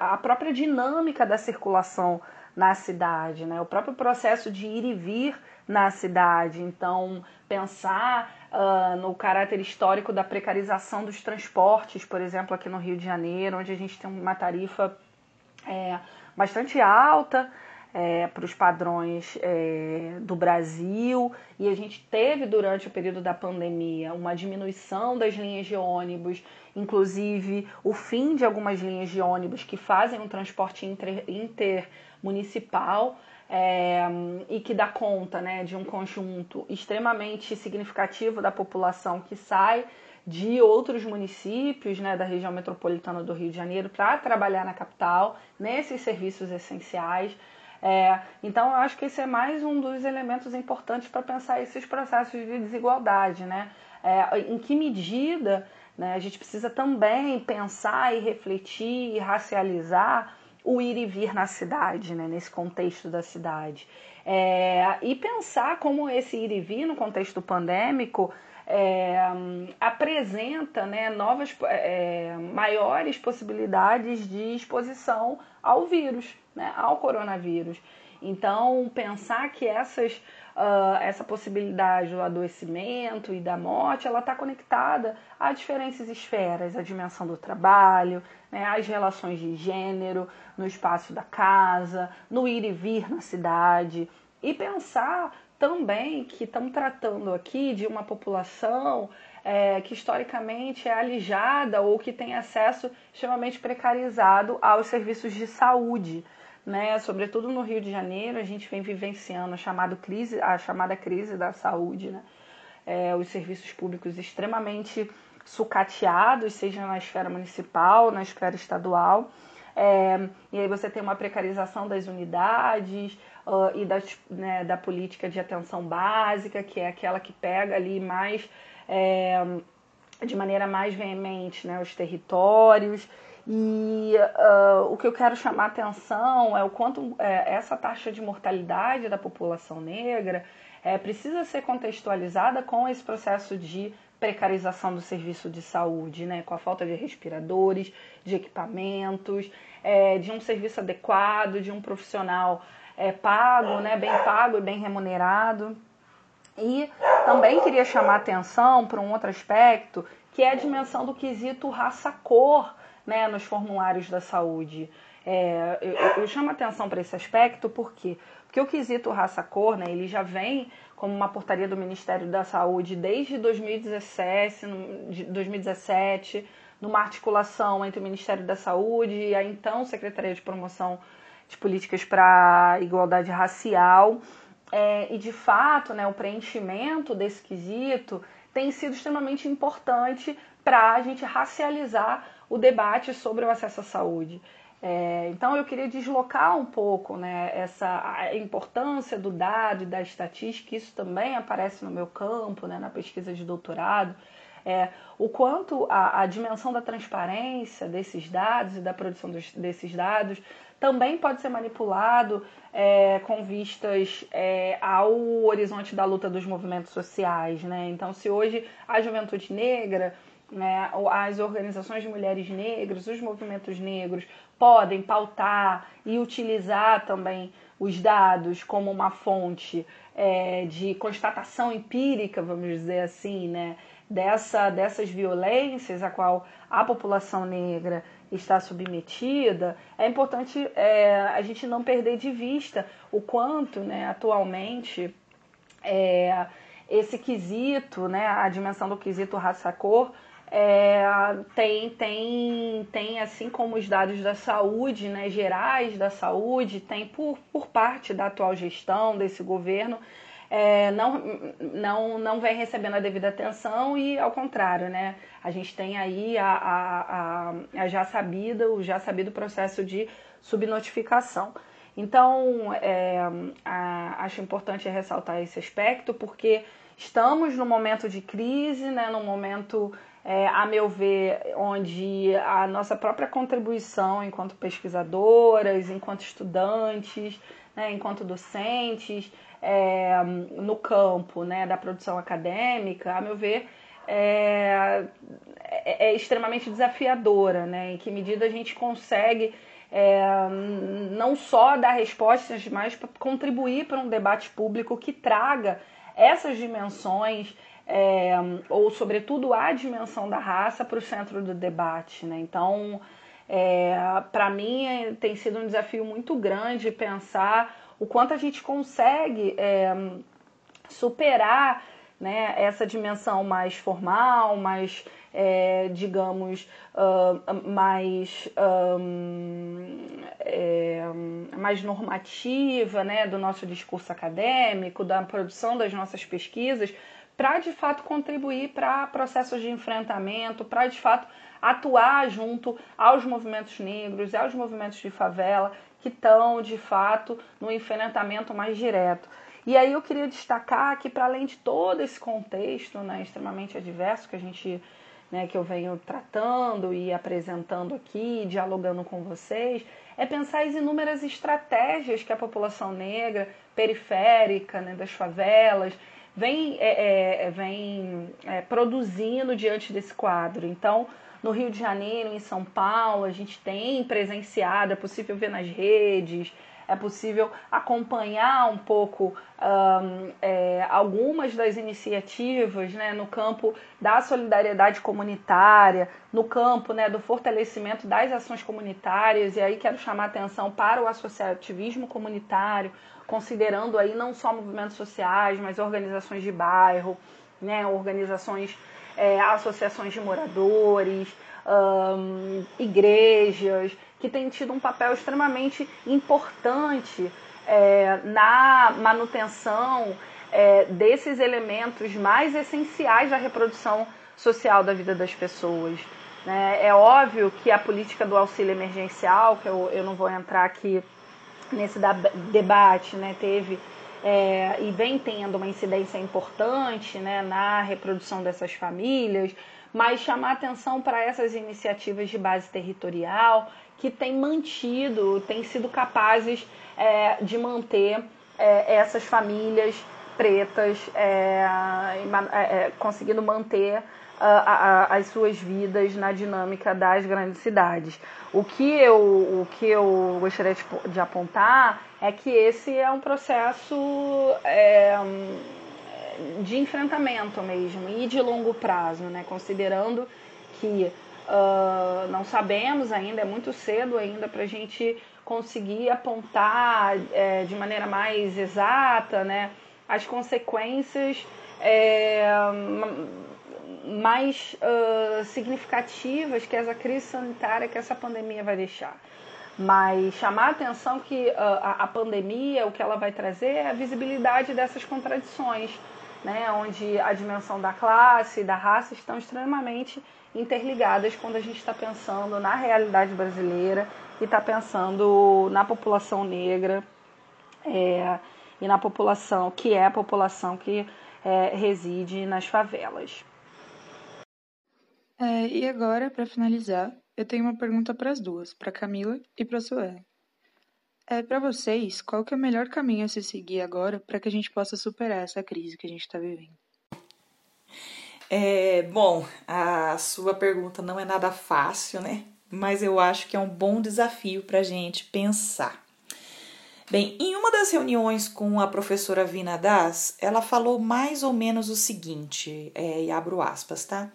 a própria dinâmica da circulação na cidade, né? O próprio processo de ir e vir na cidade. Então, pensar uh, no caráter histórico da precarização dos transportes, por exemplo, aqui no Rio de Janeiro, onde a gente tem uma tarifa é, bastante alta é, para os padrões é, do Brasil, e a gente teve, durante o período da pandemia, uma diminuição das linhas de ônibus, inclusive o fim de algumas linhas de ônibus que fazem um transporte inter, inter municipal é, e que dá conta, né, de um conjunto extremamente significativo da população que sai de outros municípios, né, da região metropolitana do Rio de Janeiro para trabalhar na capital, nesses serviços essenciais. É, então, eu acho que esse é mais um dos elementos importantes para pensar esses processos de desigualdade, né? É, em que medida, né, a gente precisa também pensar e refletir e racializar o ir e vir na cidade, né, nesse contexto da cidade. É, e pensar como esse ir e vir no contexto pandêmico é, apresenta, né, novas, é, maiores possibilidades de exposição ao vírus, né, ao coronavírus. Então, pensar que essas, uh, essa possibilidade do adoecimento e da morte, ela está conectada a diferentes esferas, a dimensão do trabalho, né, as relações de gênero, no espaço da casa, no ir e vir na cidade. E pensar também que estamos tratando aqui de uma população é, que historicamente é alijada ou que tem acesso extremamente precarizado aos serviços de saúde, né? Sobretudo no Rio de Janeiro, a gente vem vivenciando a chamada crise, a chamada crise da saúde, né? É, os serviços públicos extremamente sucateados, seja na esfera municipal, na esfera estadual, é, e aí você tem uma precarização das unidades uh, e das, né, da política de atenção básica, que é aquela que pega ali mais, é, de maneira mais veemente, né, os territórios. E uh, o que eu quero chamar a atenção é o quanto é, essa taxa de mortalidade da população negra é, precisa ser contextualizada com esse processo de precarização do serviço de saúde, né? Com a falta de respiradores, de equipamentos, é, de um serviço adequado, de um profissional é, pago, né? Bem pago e bem remunerado. E também queria chamar a atenção para um outro aspecto, que é a dimensão do quesito raça-cor, né, nos formulários da saúde. É, eu, eu chamo a atenção para esse aspecto porque, porque o quesito raça-cor, né, ele já vem como uma portaria do Ministério da Saúde desde dois mil e dezessete, numa articulação entre o Ministério da Saúde e a então Secretaria de Promoção de Políticas para a Igualdade Racial, É, e de fato, né, o preenchimento desse quesito tem sido extremamente importante para a gente racializar o debate sobre o acesso à saúde. É, então eu queria deslocar um pouco, né, essa a importância do dado e da estatística. Isso também aparece no meu campo, né, na pesquisa de doutorado, é, o quanto a, a dimensão da transparência desses dados e da produção dos, desses dados também pode ser manipulado é, com vistas é, ao horizonte da luta dos movimentos sociais, né? Então, se hoje a juventude negra, né, as organizações de mulheres negras, os movimentos negros podem pautar e utilizar também os dados como uma fonte é, de constatação empírica, vamos dizer assim, né, dessa, dessas violências a qual a população negra está submetida, é importante é, a gente não perder de vista o quanto, né, atualmente é, esse quesito, né, a dimensão do quesito raça-cor, É, tem, tem, tem, assim como os dados da saúde, né, gerais da saúde, tem por, por parte da atual gestão, desse governo, é, não, não, não vem recebendo a devida atenção e, ao contrário, né, a gente tem aí a, a, a, a já sabida, o já sabido processo de subnotificação. Então, é, a, acho importante ressaltar esse aspecto, porque estamos num momento de crise, né, num momento... É, a meu ver, onde a nossa própria contribuição enquanto pesquisadoras, enquanto estudantes, né, enquanto docentes, é, no campo, né, da produção acadêmica, a meu ver, é, é, é extremamente desafiadora, né, em que medida a gente consegue é, não só dar respostas, mas contribuir para um debate público que traga essas dimensões, É, ou sobretudo a dimensão da raça, para o centro do debate, né? Então, é, para mim tem sido um desafio muito grande pensar o quanto a gente consegue é, superar, né, essa dimensão mais formal, mais, é, digamos, uh, mais, um, é, mais normativa, né, do nosso discurso acadêmico, da produção das nossas pesquisas, para, de fato, contribuir para processos de enfrentamento, para, de fato, atuar junto aos movimentos negros, aos movimentos de favela, que estão, de fato, no enfrentamento mais direto. E aí eu queria destacar que, para além de todo esse contexto, né, extremamente adverso que a gente, né, que eu venho tratando e apresentando aqui, dialogando com vocês, é pensar as inúmeras estratégias que a população negra, periférica, né, das favelas, vem, é, é, vem é, produzindo diante desse quadro. Então, no Rio de Janeiro, em São Paulo, a gente tem presenciado, é possível ver nas redes, é possível acompanhar um pouco um, é, algumas das iniciativas, né, no campo da solidariedade comunitária, no campo, né, do fortalecimento das ações comunitárias, e aí quero chamar a atenção para o associativismo comunitário, considerando aí não só movimentos sociais, mas organizações de bairro, né, organizações, é, associações de moradores, hum, igrejas, que têm tido um papel extremamente importante é, na manutenção é, desses elementos mais essenciais da reprodução social da vida das pessoas, né? É óbvio que a política do auxílio emergencial, que eu, eu não vou entrar aqui nesse debate, né, teve é, e vem tendo uma incidência importante, né, na reprodução dessas famílias, mas chamar atenção para essas iniciativas de base territorial que têm mantido, têm sido capazes é, de manter é, essas famílias pretas, é, é, conseguindo manter a, a, as suas vidas na dinâmica das grandes cidades. O que eu, o que eu gostaria de, de apontar é que esse é um processo é, de enfrentamento mesmo e de longo prazo, né? Considerando que uh, não sabemos ainda, é muito cedo ainda para a gente conseguir apontar é, de maneira mais exata, né, as consequências é, mais uh, significativas que essa crise sanitária, que essa pandemia vai deixar. mas chamar a atenção que uh, a, a pandemia, o que ela vai trazer é a visibilidade dessas contradições, né, onde a dimensão da classe e da raça estão extremamente interligadas quando a gente está pensando na realidade brasileira e está pensando na população negra é, e na população que é a população que é, reside nas favelas. É, e agora, para finalizar, eu tenho uma pergunta para as duas, para a Camila e para a Suellen. É, para vocês, qual que é o melhor caminho a se seguir agora para que a gente possa superar essa crise que a gente está vivendo? É, bom, a sua pergunta não é nada fácil, né? Mas eu acho que é um bom desafio para a gente pensar. Bem, em uma das reuniões com a professora Vina Das, ela falou mais ou menos o seguinte, é, e abro aspas, tá?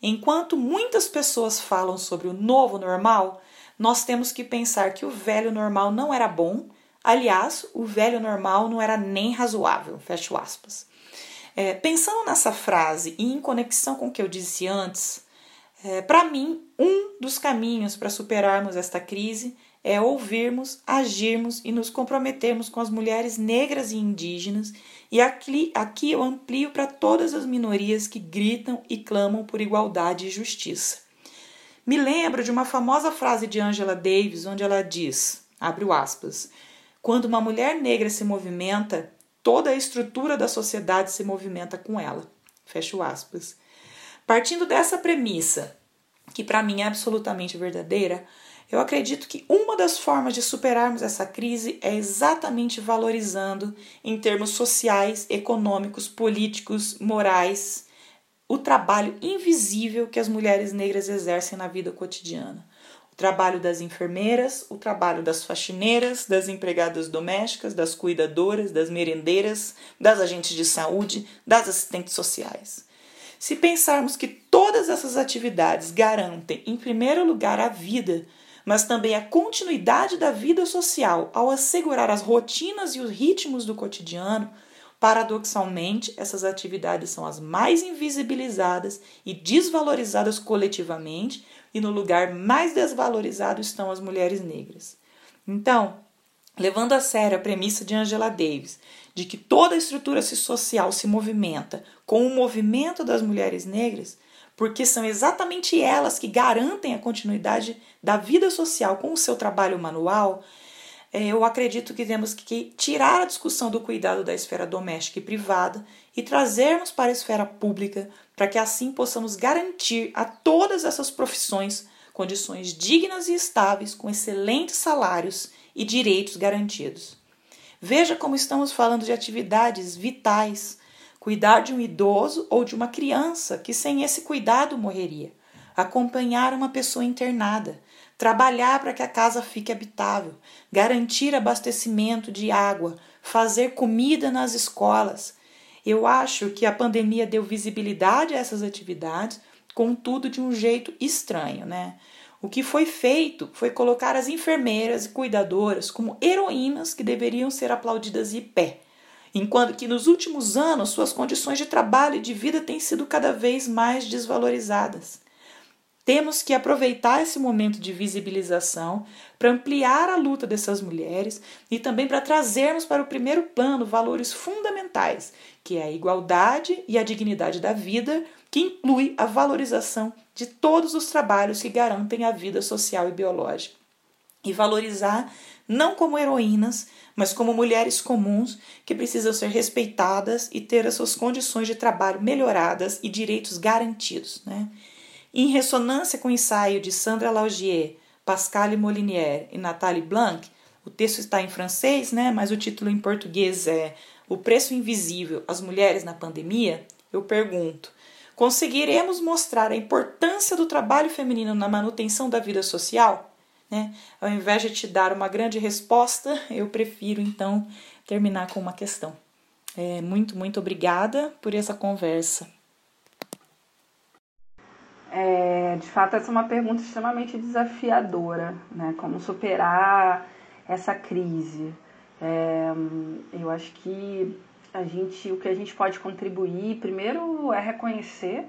Enquanto muitas pessoas falam sobre o novo normal, nós temos que pensar que o velho normal não era bom, aliás, o velho normal não era nem razoável, fecho aspas. É, pensando nessa frase e em conexão com o que eu disse antes, é, para mim, um dos caminhos para superarmos esta crise é ouvirmos, agirmos e nos comprometermos com as mulheres negras e indígenas. E aqui, aqui eu amplio para todas as minorias que gritam e clamam por igualdade e justiça. Me lembro de uma famosa frase de Angela Davis, onde ela diz, abre aspas, quando uma mulher negra se movimenta, toda a estrutura da sociedade se movimenta com ela. Fecho aspas. Partindo dessa premissa, que para mim é absolutamente verdadeira, eu acredito que uma das formas de superarmos essa crise é exatamente valorizando, em termos sociais, econômicos, políticos, morais, o trabalho invisível que as mulheres negras exercem na vida cotidiana. O trabalho das enfermeiras, o trabalho das faxineiras, das empregadas domésticas, das cuidadoras, das merendeiras, das agentes de saúde, das assistentes sociais. Se pensarmos que todas essas atividades garantem, em primeiro lugar, a vida, mas também a continuidade da vida social ao assegurar as rotinas e os ritmos do cotidiano, paradoxalmente, essas atividades são as mais invisibilizadas e desvalorizadas coletivamente, e no lugar mais desvalorizado estão as mulheres negras. Então, levando a sério a premissa de Angela Davis, de que toda a estrutura social se movimenta com o movimento das mulheres negras, porque são exatamente elas que garantem a continuidade da vida social com o seu trabalho manual, eu acredito que temos que tirar a discussão do cuidado da esfera doméstica e privada e trazermos para a esfera pública, para que assim possamos garantir a todas essas profissões condições dignas e estáveis, com excelentes salários e direitos garantidos. Veja como estamos falando de atividades vitais, cuidar de um idoso ou de uma criança que sem esse cuidado morreria, acompanhar uma pessoa internada, trabalhar para que a casa fique habitável, garantir abastecimento de água, fazer comida nas escolas. Eu acho que a pandemia deu visibilidade a essas atividades, contudo de um jeito estranho, né? O que foi feito foi colocar as enfermeiras e cuidadoras como heroínas que deveriam ser aplaudidas de pé, enquanto que nos últimos anos suas condições de trabalho e de vida têm sido cada vez mais desvalorizadas. Temos que aproveitar esse momento de visibilização para ampliar a luta dessas mulheres e também para trazermos para o primeiro plano valores fundamentais, que é a igualdade e a dignidade da vida, que inclui a valorização de todos os trabalhos que garantem a vida social e biológica. E valorizar não como heroínas, mas como mulheres comuns que precisam ser respeitadas e ter as suas condições de trabalho melhoradas e direitos garantidos, né? Em ressonância com o ensaio de Sandra Laugier, Pascale Molinier e Nathalie Blanc, o texto está em francês, né? Mas o título em português é O Preço Invisível, as Mulheres na Pandemia, eu pergunto, conseguiremos mostrar a importância do trabalho feminino na manutenção da vida social? Né? Ao invés de te dar uma grande resposta, eu prefiro, então, terminar com uma questão. É, muito, muito obrigada por essa conversa. É, de fato, essa é uma pergunta extremamente desafiadora, né? Como superar essa crise? É, eu acho que A gente, o que a gente pode contribuir, primeiro, é reconhecer,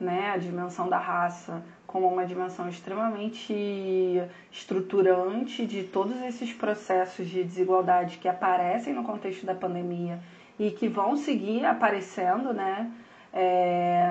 né, a dimensão da raça como uma dimensão extremamente estruturante de todos esses processos de desigualdade que aparecem no contexto da pandemia e que vão seguir aparecendo, né, é,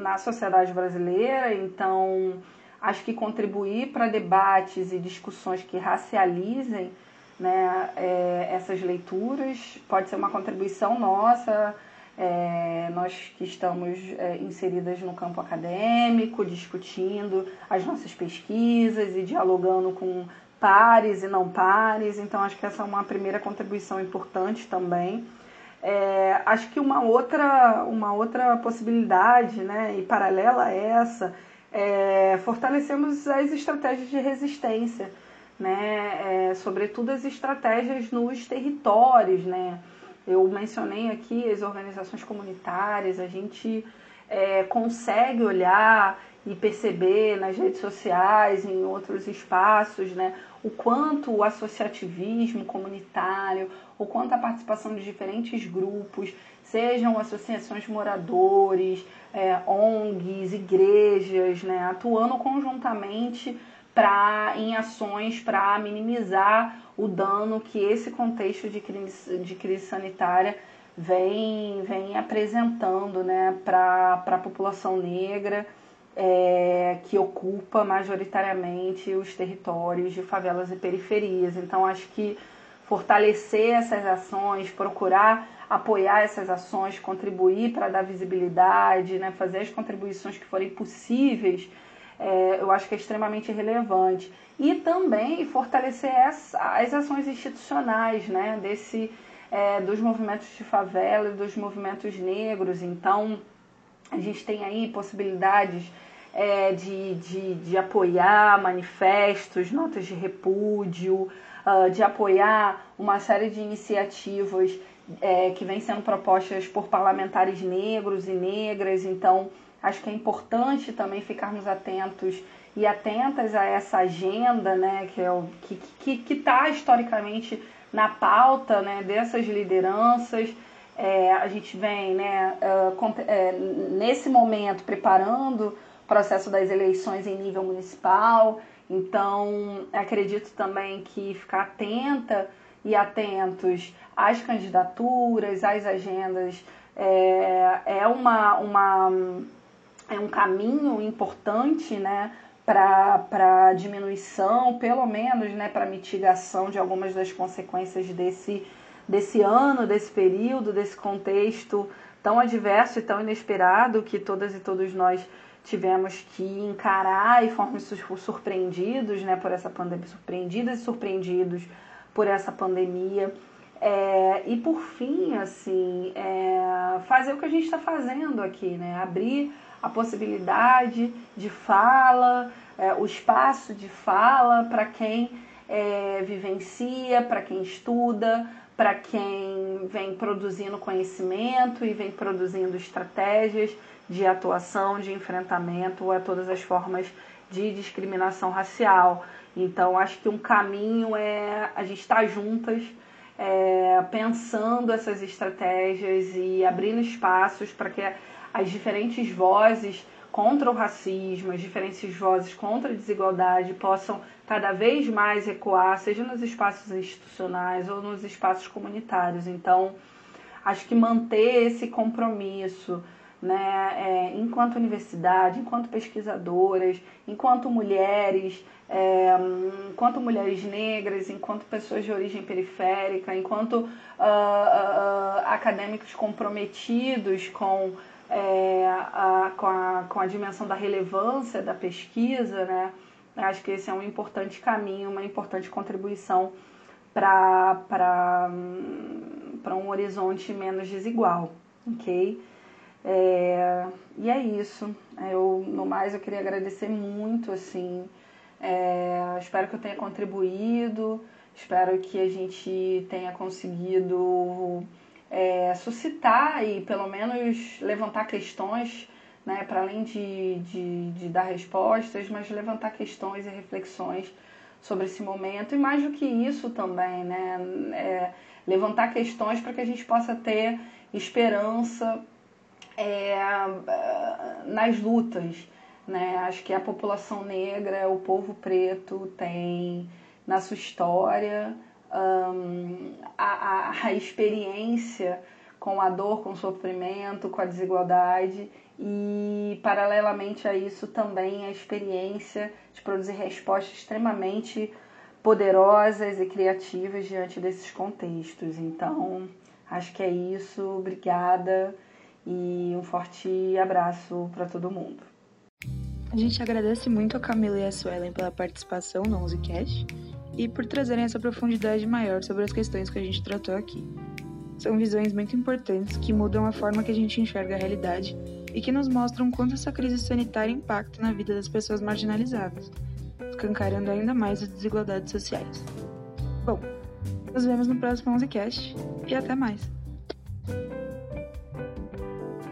na sociedade brasileira. Então, acho que contribuir para debates e discussões que racializem, né, é, essas leituras pode ser uma contribuição nossa, é, nós que estamos é, inseridas no campo acadêmico, discutindo as nossas pesquisas e dialogando com pares e não pares. Então, acho que essa é uma primeira contribuição importante também. É, acho que uma outra, uma outra possibilidade, né, e paralela a essa, é fortalecemos as estratégias de resistência, né, é, sobretudo as estratégias nos territórios, né. Eu mencionei aqui as organizações comunitárias, a gente é, consegue olhar e perceber nas redes sociais, em outros espaços, né, o quanto o associativismo comunitário, o quanto a participação de diferentes grupos, sejam associações de moradores, é, O N Gs, igrejas, né, atuando conjuntamente Pra, em ações para minimizar o dano que esse contexto de crise, de crise sanitária vem, vem apresentando, né, para a população negra, é, que ocupa majoritariamente os territórios de favelas e periferias. Então, acho que fortalecer essas ações, procurar apoiar essas ações, contribuir para dar visibilidade, né, fazer as contribuições que forem possíveis, É, eu acho que é extremamente relevante. E também fortalecer as, as ações institucionais, né, desse, é, dos movimentos de favela e dos movimentos negros. Então, a gente tem aí possibilidades é, de, de, de apoiar manifestos, notas de repúdio, uh, de apoiar uma série de iniciativas é, que vêm sendo propostas por parlamentares negros e negras. Então, acho que é importante também ficarmos atentos e atentas a essa agenda, né, que é o, que que que está historicamente na pauta, né, dessas lideranças. É, a gente vem, né, é, nesse momento preparando o processo das eleições em nível municipal. Então, acredito também que ficar atenta e atentos às candidaturas, às agendas, é, é uma uma é um caminho importante, né, para diminuição, pelo menos, né, para mitigação de algumas das consequências desse, desse ano, desse período, desse contexto tão adverso e tão inesperado que todas e todos nós tivemos que encarar e fomos surpreendidos, né, por essa pandemia, surpreendidas e surpreendidos por essa pandemia. É, e, por fim, assim, é, fazer o que a gente está fazendo aqui, né, abrir a possibilidade de fala, é, o espaço de fala para quem é, vivencia, para quem estuda, para quem vem produzindo conhecimento e vem produzindo estratégias de atuação, de enfrentamento a todas as formas de discriminação racial. Então, acho que um caminho é a gente estar juntas, é, pensando essas estratégias e abrindo espaços para que as diferentes vozes contra o racismo, as diferentes vozes contra a desigualdade possam cada vez mais ecoar, seja nos espaços institucionais ou nos espaços comunitários. Então, acho que manter esse compromisso, né, é, enquanto universidade, enquanto pesquisadoras, enquanto mulheres, é, enquanto mulheres negras, enquanto pessoas de origem periférica, enquanto uh, uh, acadêmicos comprometidos com É, a, com, a, com a dimensão da relevância da pesquisa, né? Acho que esse é um importante caminho, uma importante contribuição para para um horizonte menos desigual, ok? É, e é isso. Eu, no mais, eu queria agradecer muito, assim, é, espero que eu tenha contribuído, espero que a gente tenha conseguido É, suscitar e, pelo menos, levantar questões, né, para além de, de, de dar respostas, mas levantar questões e reflexões sobre esse momento. E mais do que isso também, né, é, levantar questões para que a gente possa ter esperança é, nas lutas, né? Acho que a população negra, o povo preto tem na sua história um, a, a, a experiência com a dor, com o sofrimento, com a desigualdade e, paralelamente a isso, também a experiência de produzir respostas extremamente poderosas e criativas diante desses contextos. Então, acho que é isso. Obrigada e um forte abraço para todo mundo. A gente agradece muito a Camila e a Suellen pela participação no OnzeCast e por trazerem essa profundidade maior sobre as questões que a gente tratou aqui. São visões muito importantes que mudam a forma que a gente enxerga a realidade e que nos mostram quanto essa crise sanitária impacta na vida das pessoas marginalizadas, escancarando ainda mais as desigualdades sociais. Bom, nos vemos no próximo OnzeCast e até mais!